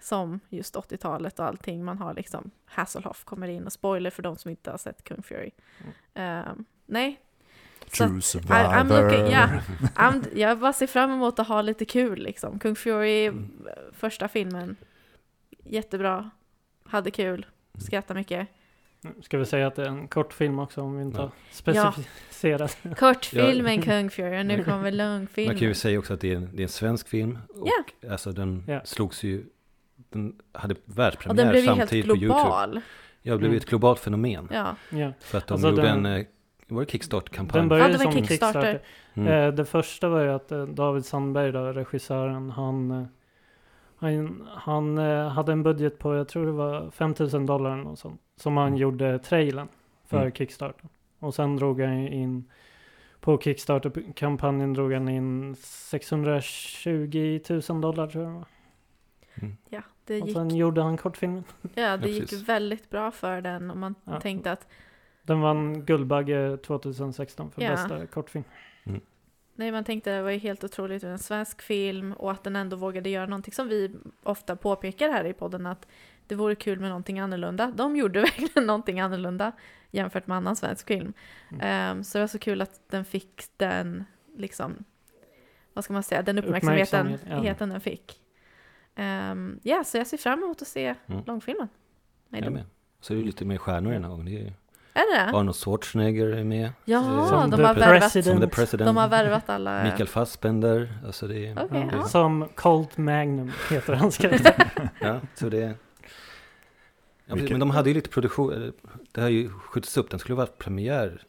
som just 80-talet och allting. Man har liksom Hasselhoff kommer in och spoiler för de som inte har sett Kung Fury. Nej. True survivor. Jag bara ser fram emot att ha lite kul liksom. Kung Fury, första filmen. Jättebra. Hade kul. Skrattar mycket. Ska vi säga att det är en kort film också om vi inte har specificerat. Ja. Kortfilmen Kung Fury. Nu kommer långfilmen. Man kan ju säga också att det är en svensk film. Och alltså den slogs ju... Den hade världspremiär samtidigt på YouTube. Och den blev ju helt global. Ja, det blev ett globalt fenomen. Ja. För att de alltså gjorde var det Kickstart-kampanj? Den började som Kickstarter. Det första var ju att David Sandberg, då, regissören, han hade en budget på, jag tror det var $5,000 eller något sånt, som han gjorde trailern för Kickstarter. Och sen drog han in på Kickstarter-kampanjen drog han in $620,000 tror jag. Ja, det gick. Och sen gjorde han kortfilmen. Ja, det gick väldigt bra för den och man tänkte att den vann Guldbagge 2016 för bästa kortfilm. Nej, man tänkte det var ju helt otroligt med en svensk film och att den ändå vågade göra någonting som vi ofta påpekar här i podden att det vore kul med någonting annorlunda. De gjorde verkligen någonting annorlunda jämfört med annan svensk film. Så det var så kul att den fick den liksom, vad ska man säga, den uppmärksamheten den fick. Så jag ser fram emot att se långfilmen. Nej, så är det lite mer stjärnor den här gången, det är ju... Arnold Schwarzenegger är med. Ja, som de har värvat alla. Michael Fassbender. Alltså det är, som Colt Magnum heter han. Ja, så det är... Ja, men de hade ju lite produktion. Det har ju skjutits upp. Den skulle ha varit premiär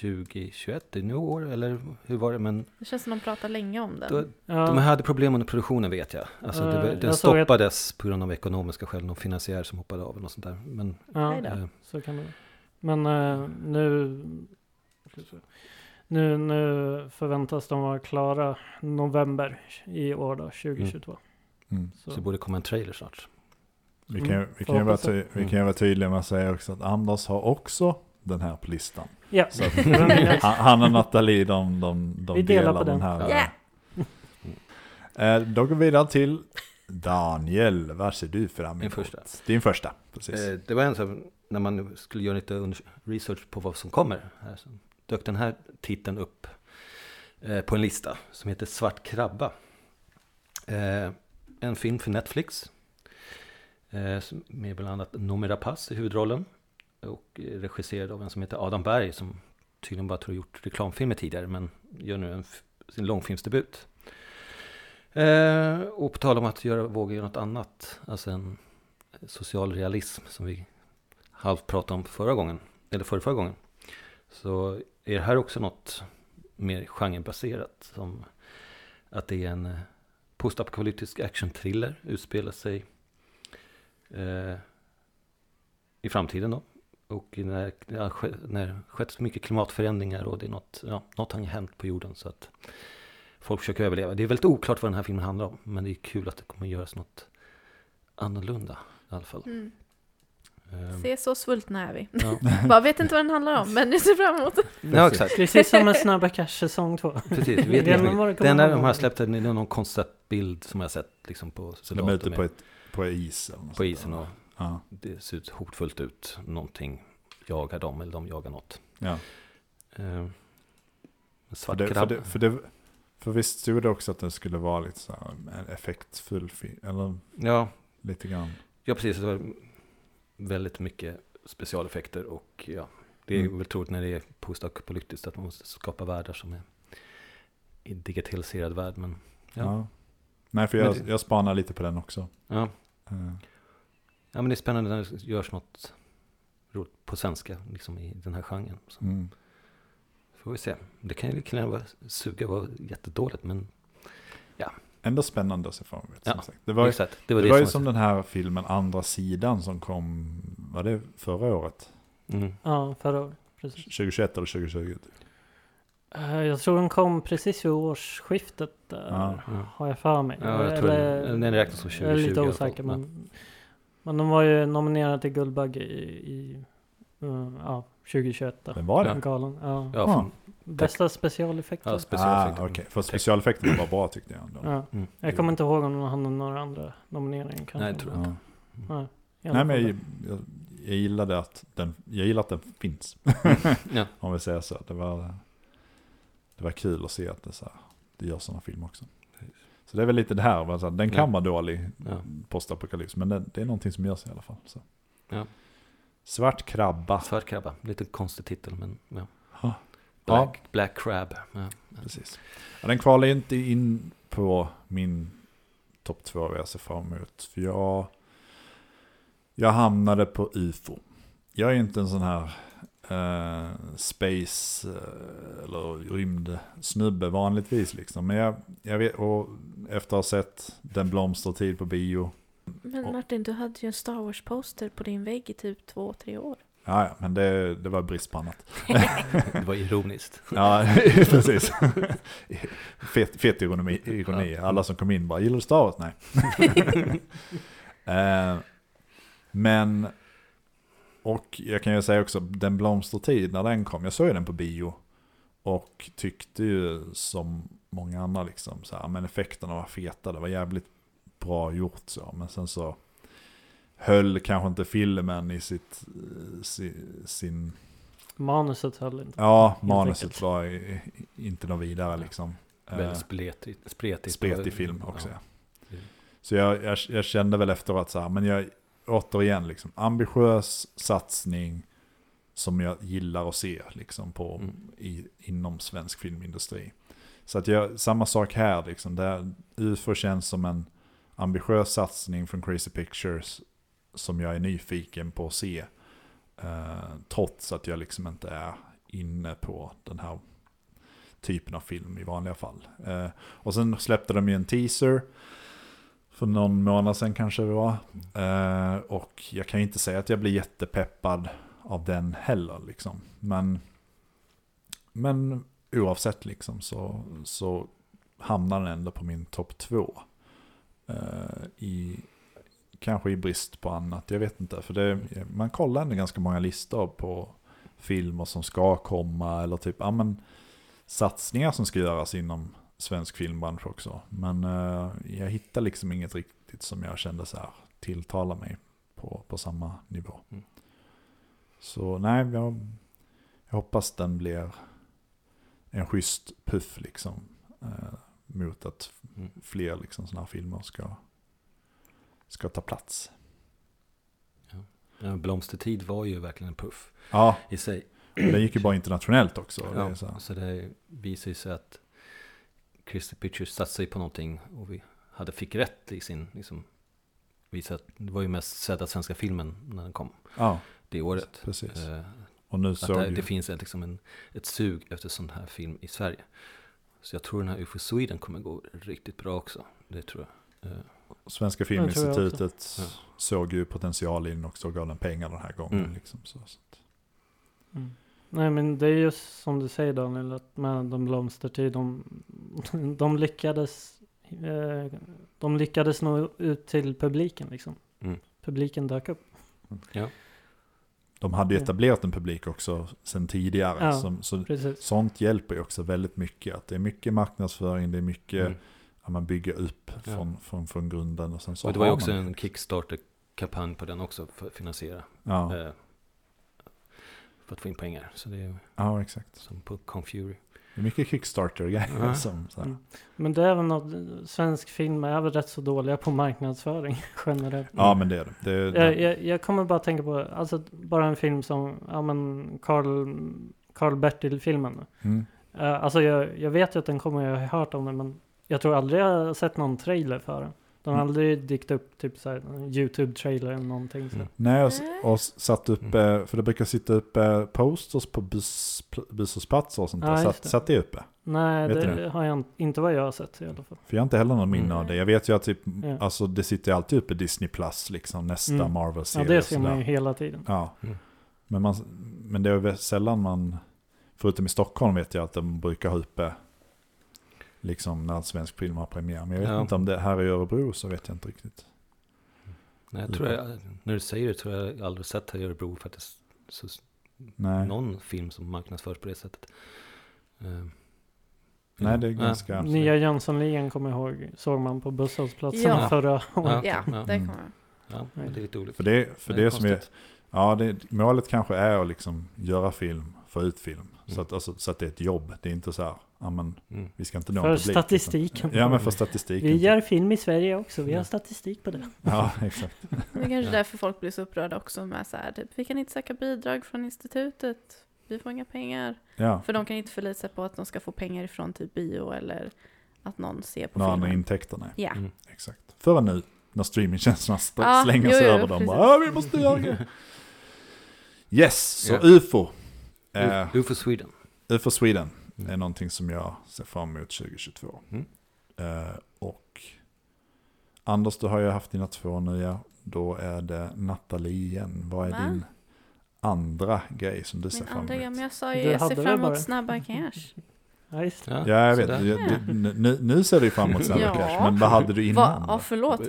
2021 i nu år. Eller hur var det? Men det känns som de pratar länge om den. De hade problem under produktionen vet jag. Alltså den stoppades på grund av ekonomiska skäl. Någon finansiär som hoppade av och sånt där. Men, så kan det vara. Men nu förväntas de vara klara november i år då, 2022. Så det borde komma en trailer snart. Vi kan vara tydliga med att säga också att Anders har också den här på listan. Yeah. Så han och Nathalie, de delar den här. Yeah. Då går vi vidare till Daniel. Vad ser du fram emot? Din första. Precis. Det var en som... När man skulle göra lite research på vad som kommer här, så dök den här titeln upp på en lista som heter Svart krabba. En film för Netflix med bland annat Noomi Rapace i huvudrollen och regisserad av en som heter Adam Berg som tydligen bara tror gjort reklamfilmer tidigare men gör nu sin långfilmsdebut. Och på tal om att våga göra något annat, alltså en social realism som vi halvt pratade om förra gången. Så är det här också något mer genrebaserat, som att det är en postapokalyptisk action-thriller, utspelar sig i framtiden då. Och när det skett så mycket klimatförändringar och det är något har hänt på jorden så att folk försöker överleva. Det är väldigt oklart vad den här filmen handlar om, men det är kul att det kommer göras något annorlunda i alla fall. Se, så svultna är vi. Ja. Bara vet inte vad den handlar om, men nu ser fram emot. Ja, exakt. Precis som en Snabba Cash säsong 2. Precis, vi vet inte. Den där de har släppt är någon konceptbild som jag har sett liksom på soldater. De är ute på isen. På isen och ja. Det ser ut hotfullt ut. Någonting jagar dem eller de jagar något. Ja. Svart krabba. För visst stod det också att den skulle vara lite så här, en effektfull film. Eller ja. Lite grann. Ja, precis. Det var väldigt mycket specialeffekter och ja, det är väl troligt när det är postapokalyptiskt att man måste skapa världar som är i digitaliserad värld, men ja. Ja. Nej, för jag spanar lite på den också. Ja. Ja, men det är spännande när det görs något roligt på svenska liksom i den här genren. Så. Mm. Får vi se. Det kan ju vara jättedåligt, men ja. Ändå spännande att se fram emot. Ja, det var ju som den här filmen Andra sidan som kom, var det förra året? Mm. Ja, förra året. 2021 eller 2020? Jag tror den kom precis vid årsskiftet, har jag för mig. Ja, jag tror den räknas som 2020. Jag är lite osäker, men de var ju nominerade till Guldbagge i 2021. Den var det? Galan. Ja. Ja, bästa specialeffekter. Ja, specialeffekter. Okay. För specialeffekterna var bra tyckte jag ändå. Ja. Mm. Jag kommer inte ihåg om de hade några andra nomineringar kanske. Nej, jag tror inte. Ja. Ja. Nej, men jag gillade att den finns. Ja. Om vi säger så. Det var kul att se att det, så här, det gör sådana filmer också. Så det är väl lite det här. Alltså, den kan vara dålig postapokalyps, men det är någonting som görs i alla fall. Så. Ja. Svart krabba. Lite konstig titel, men ja. Black Crab. Ja. Precis. Ja, den kvalar inte in på min topp 2 jag ser fram emot. För jag hamnade på UFO. Jag är inte en sån här space eller rymdsnubbe vanligtvis. Liksom. Men jag vet, och efter att ha sett den Blomstertid på bio. Men Martin, du hade ju en Star Wars-poster på din vägg i typ 2-3 år. Ja, men det var brist på annat. Det var ironiskt. Ja, precis. Fet ironi. Alla som kom in bara, gillar du Star Wars? Nej. Men, och jag kan ju säga också, den Blomstertid, när den kom, jag såg den på bio och tyckte ju som många andra liksom, så här, men effekterna var feta, det var jävligt bra gjort så, men sen så höll kanske inte filmen i sin manuset höll inte. Ja, manuset var inte något vidare liksom. Väldigt spretig film också. Ja. Ja. Så jag kände väl efteråt så här, men jag återigen liksom ambitiös satsning som jag gillar att se liksom på inom svensk filmindustri. Så att jag samma sak här liksom, där UFO känns som en ambitiös satsning från Crazy Pictures som jag är nyfiken på att se trots att jag liksom inte är inne på den här typen av film i vanliga fall. Och sen släppte de ju en teaser för någon månad sedan kanske det var. Och jag kan inte säga att jag blir jättepeppad av den heller liksom. Men oavsett liksom så hamnar den ändå på min topp 2. Kanske i brist på annat, jag vet inte, för man kollar ändå ganska många listor på filmer som ska komma eller typ satsningar som ska göras inom svensk filmbransch också, men jag hittar liksom inget riktigt som jag kände så här tilltalar mig på samma nivå. Så nej, jag hoppas den blir en schysst puff liksom mot att fler liksom såna här filmer ska ta plats. Ja. Blomstertid var ju verkligen en puff i sig. Den gick ju bara internationellt också. Ja, så det visar sig att Crystal Pictures satsade på någonting och vi fick rätt i sin liksom, visat. Det var ju mest sedda svenska filmen när den kom det året. Precis. Och nu så det finns liksom ett sug efter sån här film i Sverige. Så jag tror den här UFO Sweden kommer gå riktigt bra också. Det tror jag. Svenska Filminstitutet såg ju potential in och så gav den pengar den här gången. Liksom, så. Nej, men det är ju som du säger Daniel, att med de Blomstertid, de lyckades nå ut till publiken liksom. Publiken dök upp. Ja. de hade ju etablerat en publik också sen tidigare. Ja, så sånt hjälper ju också väldigt mycket. Att det är mycket marknadsföring, det är mycket att man bygger upp från grunden. Och sen så och det var ju också en Kickstarter-kampanj på den också för att finansiera. Ja. För att få in pengar. Så det är exakt. Som på Kung Fury. Det är mycket Kickstarter-grejer. Ja. Men det är väl något, svensk film är väl rätt så dåliga på marknadsföring generellt. Ja, men det är det. Jag kommer bara tänka på, alltså bara en film som, Carl Bertil-filmen. Mm. Alltså jag vet ju att den kommer, jag har hört om den, men jag tror aldrig jag har sett någon trailer för den. De har aldrig dykt upp typ så här, en YouTube-trailer eller någonting. Så. Mm. Nej, och satt upp, för det brukar sitta upp posters på bussplatser och sånt där. Satt det uppe? Nej, det har jag inte vad jag har sett i alla fall. För jag har inte heller någon minne av det. Jag vet ju att typ, alltså, det sitter alltid uppe Disney Plus, liksom, nästa Marvel-serie. Ja, det ser man ju hela tiden. Ja. Mm. Men det är väl sällan man, förutom i Stockholm vet jag att de brukar ha uppe liksom när svensk film har premiär. Men jag vet inte om det här i Örebro, så vet jag inte riktigt. Nej, när du säger det tror jag aldrig sett här i Örebro faktiskt. Så, någon film som marknadsförs på det sättet. Nej, det är ganska... Ja. Nya Jönssonligan kommer jag ihåg. Såg man på busshållsplatsen förra året. Ja, det kommer jag. Ja, men det är lite roligt. För det som är... Ja, målet kanske är att liksom göra film, få ut film. Så att det är ett jobb. Det är inte så här... Vi ska inte nå för publik, statistiken. Utan, men för statistiken. Vi gör film i Sverige också. Vi har statistik på det. Ja, exakt. Det är kanske därför folk blir så upprörda också med så här, typ, vi kan inte söka bidrag från institutet. Vi får inga pengar. Ja. För de kan inte förlita sig på att de ska få pengar ifrån typ bio eller att någon ser på filmen. Några intäkterna. Ja. Mm. Exakt. För nu när streamingtjänsterna slänger sig över dem. Ja, vi måste göra det. Yes, så UFO. UFO Sweden. Det är någonting som jag ser fram emot 2022. Mm. Och Anders, du har ju haft dina 2 nya. Då är det Nathalie igen. Vad är din andra grej som du ser fram emot? Men jag sa ju, jag ser fram emot Snabba Cash. Jag vet. Nu ser du fram emot Snabba Cash. Men vad hade du innan?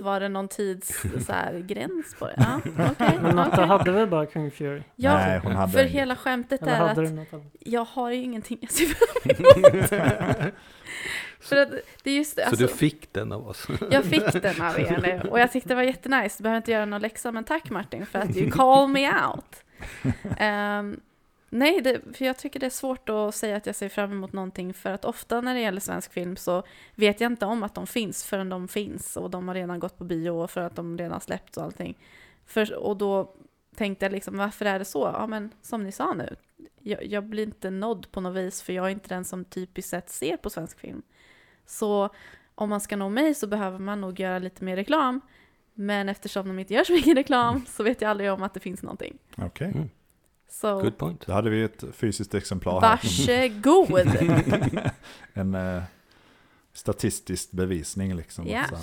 Var det någon tids så här, gräns på det? Ja, okay, men Natta hade väl bara Kung Fury? Ja, nej, hon hade för inget. Hela skämtet eller är att jag har ju ingenting jag ser fram emot. För att det är just, alltså, så du fick den av oss? Jag fick den av er nu. Och jag tyckte det var jättenice. Du behöver inte göra någon läxa, men tack Martin för att du call me out. Nej, för jag tycker det är svårt att säga att jag ser fram emot någonting, för att ofta när det gäller svensk film så vet jag inte om att de finns förrän de finns och de har redan gått på bio för att de redan släppts och allting. Och då tänkte jag liksom, varför är det så? Ja, men som ni sa nu, jag blir inte nådd på något vis, för jag är inte den som typiskt sett ser på svensk film. Så om man ska nå mig så behöver man nog göra lite mer reklam, men eftersom de inte gör så mycket reklam så vet jag aldrig om att det finns någonting. Okej. Okay. So, good point. Då hade vi ett fysiskt exemplar här. Varsågod! En statistisk bevisning liksom. Yeah. Så.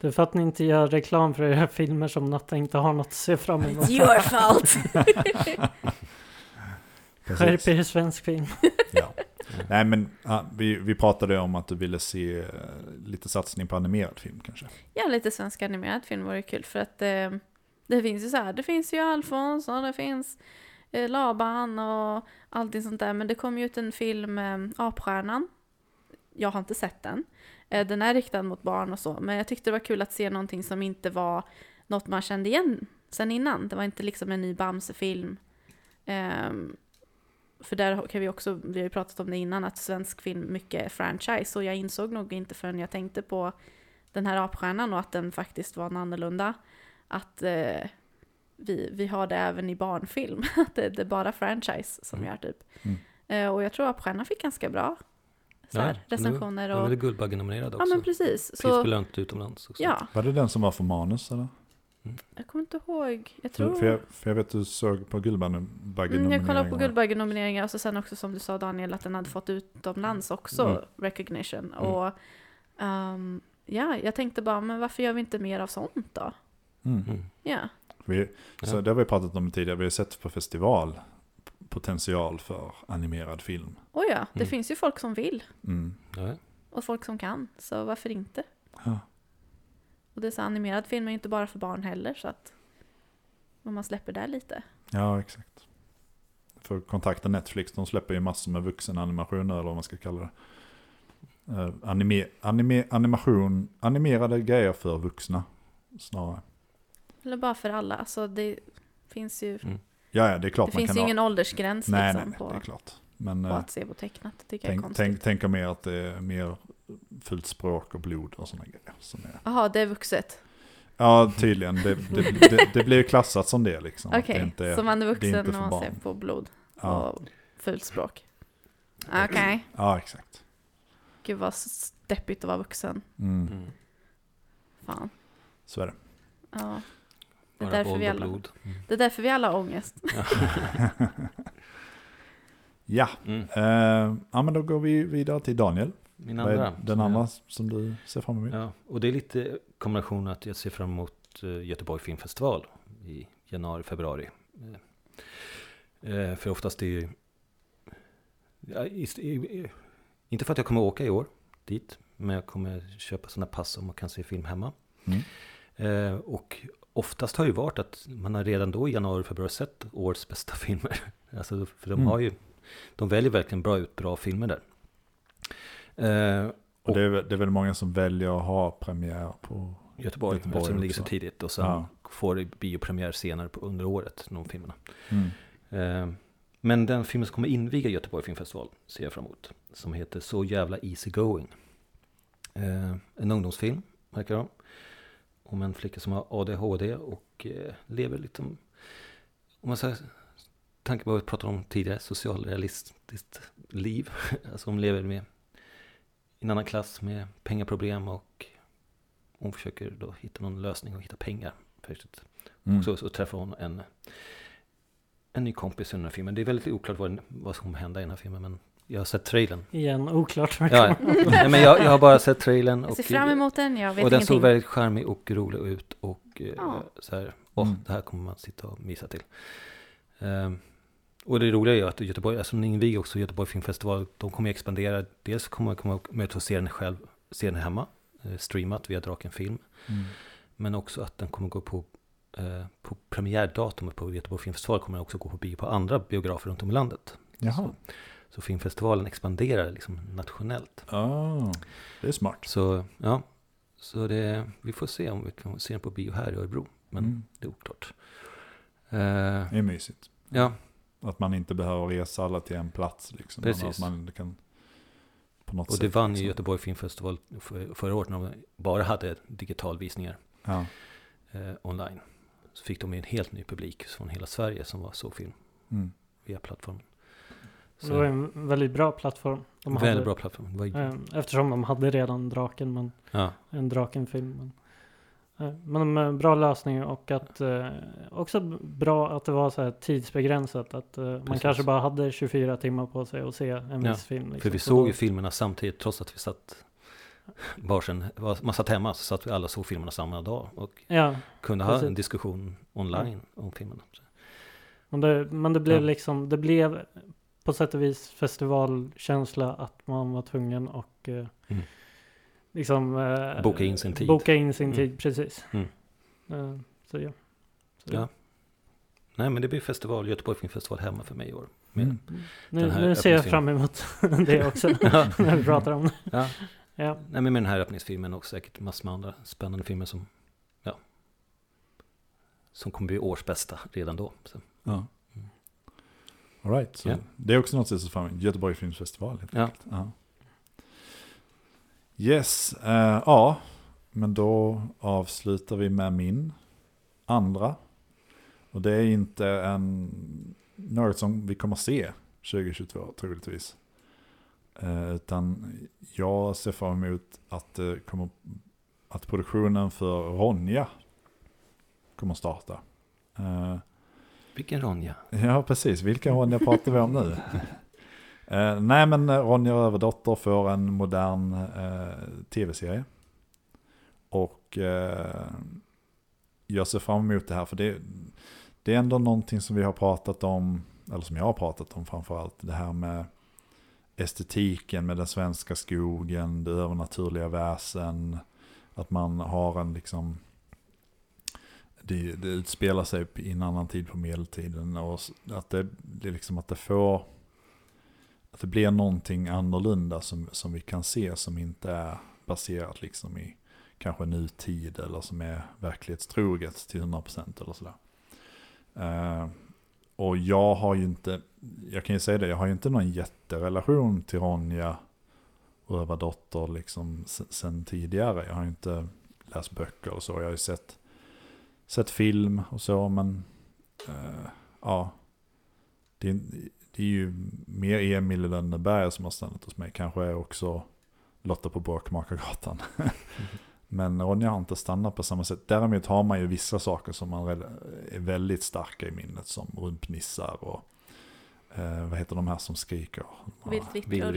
Det är för att ni inte gör reklam för era filmer som Natta inte har något att se fram emot. It's your fault! Skärp er svensk film. Ja. Nej, men vi pratade om att du ville se lite satsning på animerad film kanske. Ja, lite svensk animerad film vore kul för att... det finns ju så här, det finns ju Alfons och det finns Laban och allting sånt där. Men det kom ju ut en film, Apstjärnan. Jag har inte sett den. Den är riktad mot barn och så. Men jag tyckte det var kul att se någonting som inte var något man kände igen sen innan. Det var inte liksom en ny Bamse-film. För där kan vi också, vi har ju pratat om det innan, att svensk film mycket är franchise. Och jag insåg nog inte förrän jag tänkte på den här Apstjärnan och att den faktiskt var en annorlunda. Att vi har det även i barnfilm. Att det är bara franchise som gör typ. Mm. Och jag tror att Apstjärnan fick ganska bra recensioner. Den var Guldbagge nominerad också. Ja, men precis. Prisbelönt utomlands också. Ja. Var det den som var för manus eller? Mm. Jag kommer inte ihåg. Jag tror... för jag vet att du såg på Guldbagge nomineringar. Jag kollade på Guldbagge nomineringar och så sen också som du sa Daniel att den hade fått utomlands också recognition. Och jag tänkte bara, men varför gör vi inte mer av sånt då? Mm. Yeah. Så det har vi pratat om tidigare. Vi har sett på festival potential för animerad film. Det finns ju folk som vill och folk som kan, så varför inte? Och det är så animerad film är ju inte bara för barn heller, så att om man släpper där lite Ja, exakt. För kontakta Netflix, de släpper ju massor med vuxenanimationer eller vad man ska kalla det. Animerade grejer för vuxna snarare. Eller bara för alla, alltså det finns ju... Mm. Ja, det är klart det man finns ju ingen åldersgräns nej, på, det är klart. Men, på att se på tecknat, det tycker jag är konstigt. Tänk mer att det är mer fyllt språk och blod och sådana grejer. Jaha, det är vuxet. Ja, tydligen. Det blir ju klassat som det liksom. Okej, okay, så man är vuxen är när man barn. Ser på blod och fyllt språk. Okej. Okay. Ja, exakt. Gud vad steppigt att vara vuxen. Mm. Fan. Så är det. Ja. Det är därför vi alla har ångest. Ja. Mm. Ja, men då går vi vidare till Daniel. Min andra. Den andra som du ser fram emot. Ja, och det är lite kombination att jag ser fram emot Göteborg Filmfestival i januari, februari. För oftast är ju... Ja, inte för att jag kommer åka i år dit, men jag kommer köpa sådana pass om man kan se film hemma. Mm. Och oftast har ju varit att man har redan då i januari, februari sett årets bästa filmer. Alltså, för de har ju... De väljer verkligen bra ut bra filmer där. Och det är väl många som väljer att ha premiär på Göteborg eftersom det ligger så tidigt. Och sen får det biopremiär senare under året, de filmerna. Mm. Men den filmen som kommer inviga Göteborg Filmfestival ser jag fram emot. Som heter Så jävla easy going. En ungdomsfilm, verkar det. Om en flicka som har ADHD och lever lite... Om man säger... Tanken på vad vi pratade om tidigare, socialrealistiskt liv. Alltså hon lever med i en annan klass med pengaproblem och hon försöker då hitta någon lösning och hitta pengar. Och så träffar hon en ny kompis i den här filmen. Det är väldigt oklart vad som händer i den här filmen, men jag har sett trailern. Igen, oklart. Ja. Nej, men jag har bara sett trailern. Och jag ser fram emot den, jag vet ingenting. Och den såg väldigt charmig och rolig ut och så här, det här kommer man sitta och mysa till. Och det roliga är att Göteborg, alltså vi också Göteborg Filmfestival, de kommer ju expandera. Dels kommer man komma möjlighet att se den själv, se den hemma, streamat via Draken Film. Mm. Men också att den kommer gå på premiärdatumet på Göteborg Filmfestival kommer också gå på bio på andra biografer runt om i landet. Jaha. Så filmfestivalen expanderar liksom nationellt. Det är smart. Så ja, så det, vi får se om vi kan se den på bio här i Örebro, men det är oklart. Det är mysigt. Ja. Att man inte behöver resa alla till en plats liksom. Precis. Att man kan på något och sätt. Och det vann ju Göteborg Filmfestival förra året när de bara hade digitalvisningar online. Så fick de en helt ny publik från hela Sverige som såg film via plattformen. Så det var en väldigt bra plattform. Eftersom de hade redan Draken, men en Drakenfilm. Men bra lösning och att också bra att det var så här tidsbegränsat att man kanske bara hade 24 timmar på sig att se en viss film. Liksom. För vi såg ju filmerna samtidigt trots att vi satt varsin, man satt hemma så satt vi alla såg filmerna samma dag och kunde ha en diskussion online om filmerna. Men det blev liksom, det blev på sätt och vis festivalkänsla att man var tvungen och liksom, boka in sin tid, precis. Mm. Så ja. Nej, men det blir festival, Göteborg Filmfestival hemma för mig i år. Nu ser jag fram emot det också när vi pratar om det. Ja. Nej, men med den här öppningsfilmen och säkert massor med andra spännande filmer som kommer bli års bästa redan då. Så. Ja. Mm. All right, så det är också något som ser fram emot Göteborg Filmfestival helt enkelt. Ja. Yes, men då avslutar vi med min andra. Och det är inte något som vi kommer se 2022 troligtvis. Utan jag ser fram emot att produktionen för Ronja kommer starta. Vilken Ronja? Ja, precis. Vilken Ronja pratar vi om nu? Nej, men Ronja Rövardotter får en modern tv-serie. Och jag ser fram emot det här för det är ändå någonting som vi har pratat om, eller som jag har pratat om framförallt, det här med estetiken med den svenska skogen, det övernaturliga väsen, att man har en liksom det utspelar sig i en annan tid på medeltiden, och att det är liksom att det får, att det blir någonting annorlunda som vi kan se, som inte är baserat liksom i kanske nutid eller som är verklighetstroget till 100% eller sådär. Och jag har ju inte, jag kan ju säga det, jag har ju inte någon jätterelation till Ronja Rövardotter liksom sen tidigare. Jag har ju inte läst böcker och så, jag har ju sett film och så, men ja, det är ju mer Emil i Lönneberga som har stannat hos mig, kanske är också Lotta på Bråkmakargatan. Men Ronja har inte stannat på samma sätt. Däremot har man ju vissa saker som man är väldigt starka i minnet, som rumpnissar och vad heter de här som skriker?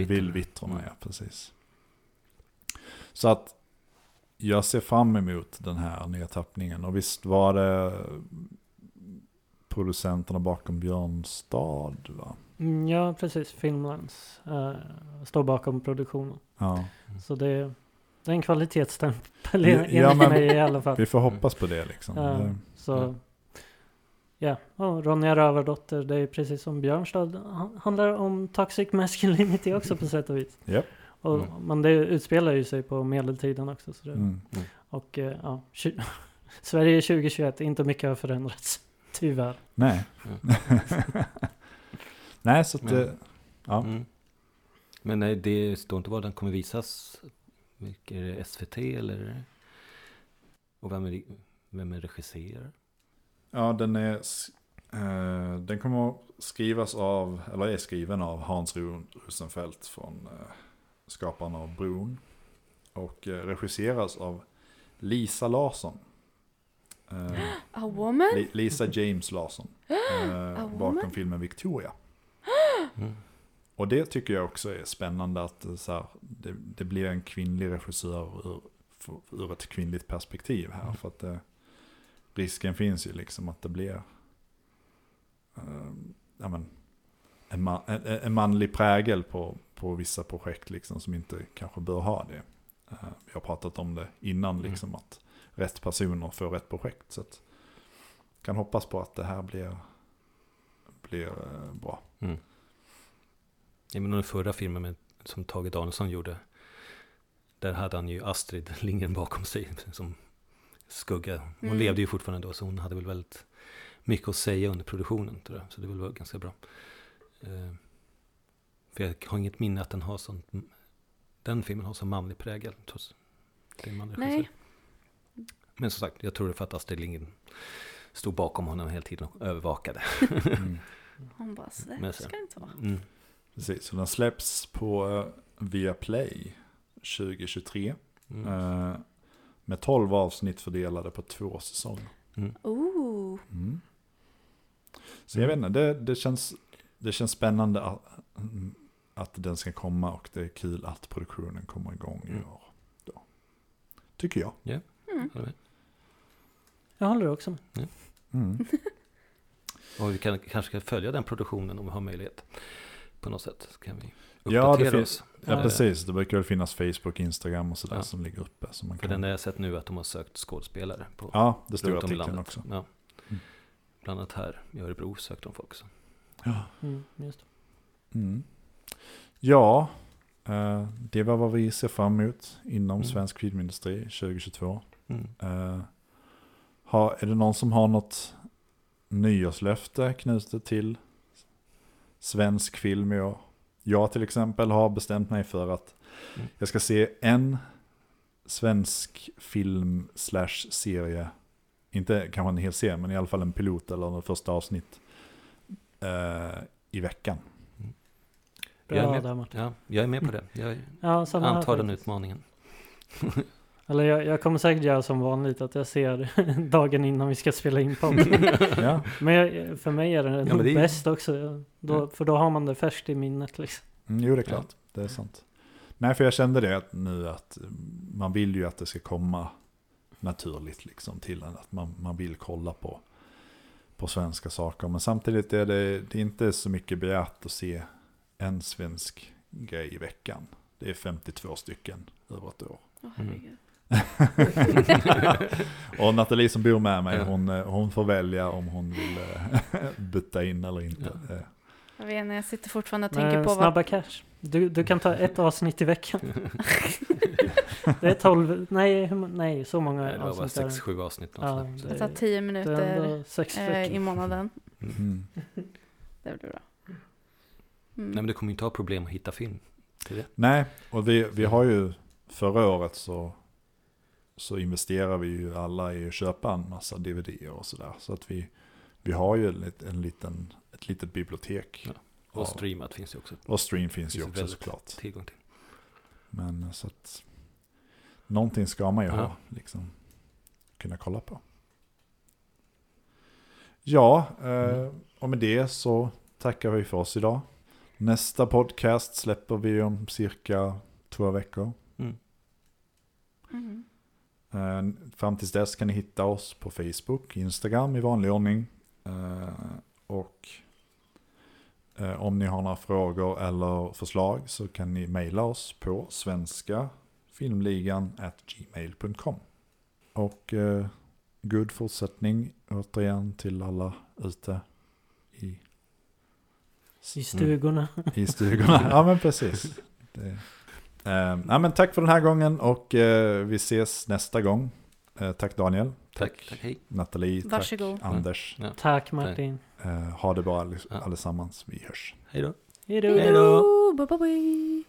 Vildvittrorna, ja, precis. Så att jag ser fram emot den här nya tappningen. Och visst var det producenterna bakom Björnstad, va? Ja, precis. Filmlands står bakom produktionen. Ja. Så det är en kvalitetsstämpel i alla fall. Vi får hoppas på det liksom. Och Ronja Rövardotter, det är precis som Björnstad. Handlar om toxic masculinity också på sätt och vis. Yep. Och, men det utspelar ju sig på medeltiden också. Så det, och ja, Sverige 2021, inte mycket har förändrats. Tyvärr. Nej. Nej, så att Men nej, det står inte var den kommer visas. Är det SVT eller? Och vem är regisserar? Ja, den kommer skrivas av, eller är skriven av, Hans Rosenfeldt från skaparen av Bron, och regisseras av Lisa Larsson. A woman? Lisa James Larsson. Bakom filmen Victoria. Och det tycker jag också är spännande, att så här, det blir en kvinnlig regissör ur ett kvinnligt perspektiv här, för att risken finns ju liksom att det blir en manlig prägel på vissa projekt liksom, som inte kanske bör ha det. Vi har pratat om det innan liksom, att rätt personer för rätt projekt, så att kan hoppas på att det här blir bra. Ja, men den förra filmen som Tage Danielsson gjorde, där hade han ju Astrid Lindgren bakom sig som skugga. Hon levde ju fortfarande då, så hon hade väl väldigt mycket att säga under produktionen, tror jag. Så det var ganska bra. För jag har inget minne att den filmen har så manlig prägel. Nej. Men som sagt, jag tror det för att Astrid Lindgren stod bakom honom hela tiden och övervakade. Hon bara, det ska inte vara. Precis, så den släpps på Viaplay 2023 med 12 avsnitt fördelade på 2 säsonger. Så jag vet inte, det känns spännande att den ska komma, och det är kul att produktionen kommer igång i år då. Tycker jag. Yeah. Jag håller också med. Yeah. Och vi kanske kan följa den produktionen om vi har möjlighet. På något sätt kan vi uppdatera oss. Ja, precis. Det brukar väl finnas Facebook, Instagram och sådär som ligger uppe. Som man kan... För den har jag sett nu att de har sökt skådespelare på, ja, det står artikeln också. Ja. Bland annat här i Örebro sökt de folk. Så. Ja, just det. Ja, det var vad vi ser fram emot inom svensk filmindustri 2022. Är det någon som har något nyårslöfte knutet till svensk film i år? Jag till exempel har bestämt mig för att jag ska se en svensk film /serie, inte kanske en hel serie, men i alla fall en pilot eller något första avsnitt i veckan. Jag är med på det. Jag antar den utmaningen. Eller jag kommer säkert göra som vanligt, att jag ser dagen innan vi ska spela in podden. Men för mig är det nog bäst också. För då har man det först i minnet liksom. Jo, det är klart. Det är sant. Nej, för jag kände det nu, att man vill ju att det ska komma naturligt liksom, till att man vill kolla på svenska saker. Men samtidigt är det är inte så mycket begärt att se en svensk grej i veckan. Det är 52 stycken över ett år. Och Nathalie som bor med mig, hon får välja om hon vill byta in eller inte. Ja. Jag vet inte, jag sitter fortfarande och tänker på Snabba Cash. Du kan ta ett avsnitt i veckan. Det är 12, nej, så många avsnitt. Det var 6-7 avsnitt. Ja, det tar 10 minuter i månaden. Mm. Det blir bra. Mm. Nej, men du kommer inte ha problem att hitta film. Det. Nej, och vi har ju förra året så investerar vi ju alla i att köpa en massa DVD:er och sådär. Så att vi har ju ett litet bibliotek. Ja. Och streamat finns ju också. Och stream finns ju också såklart. Tillgång till. Men så att någonting ska man ju ha liksom, kunna kolla på. Ja, och med det så tackar vi för oss idag. Nästa podcast släpper vi om cirka 2 veckor. Mm. Fram tills dess kan ni hitta oss på Facebook, Instagram i vanlig ordning. Och om ni har några frågor eller förslag så kan ni mejla oss på svenskafilmligan@gmail.com. Och god fortsättning återigen till alla ute i stugorna. I stugorna, ja men precis. Ja, men tack för den här gången och vi ses nästa gång. Tack Daniel. Tack Nathalie. Varsågod. Tack Anders. Ja. Tack Martin. Ha det bra allesammans. Vi hörs. Hej då. Hej då.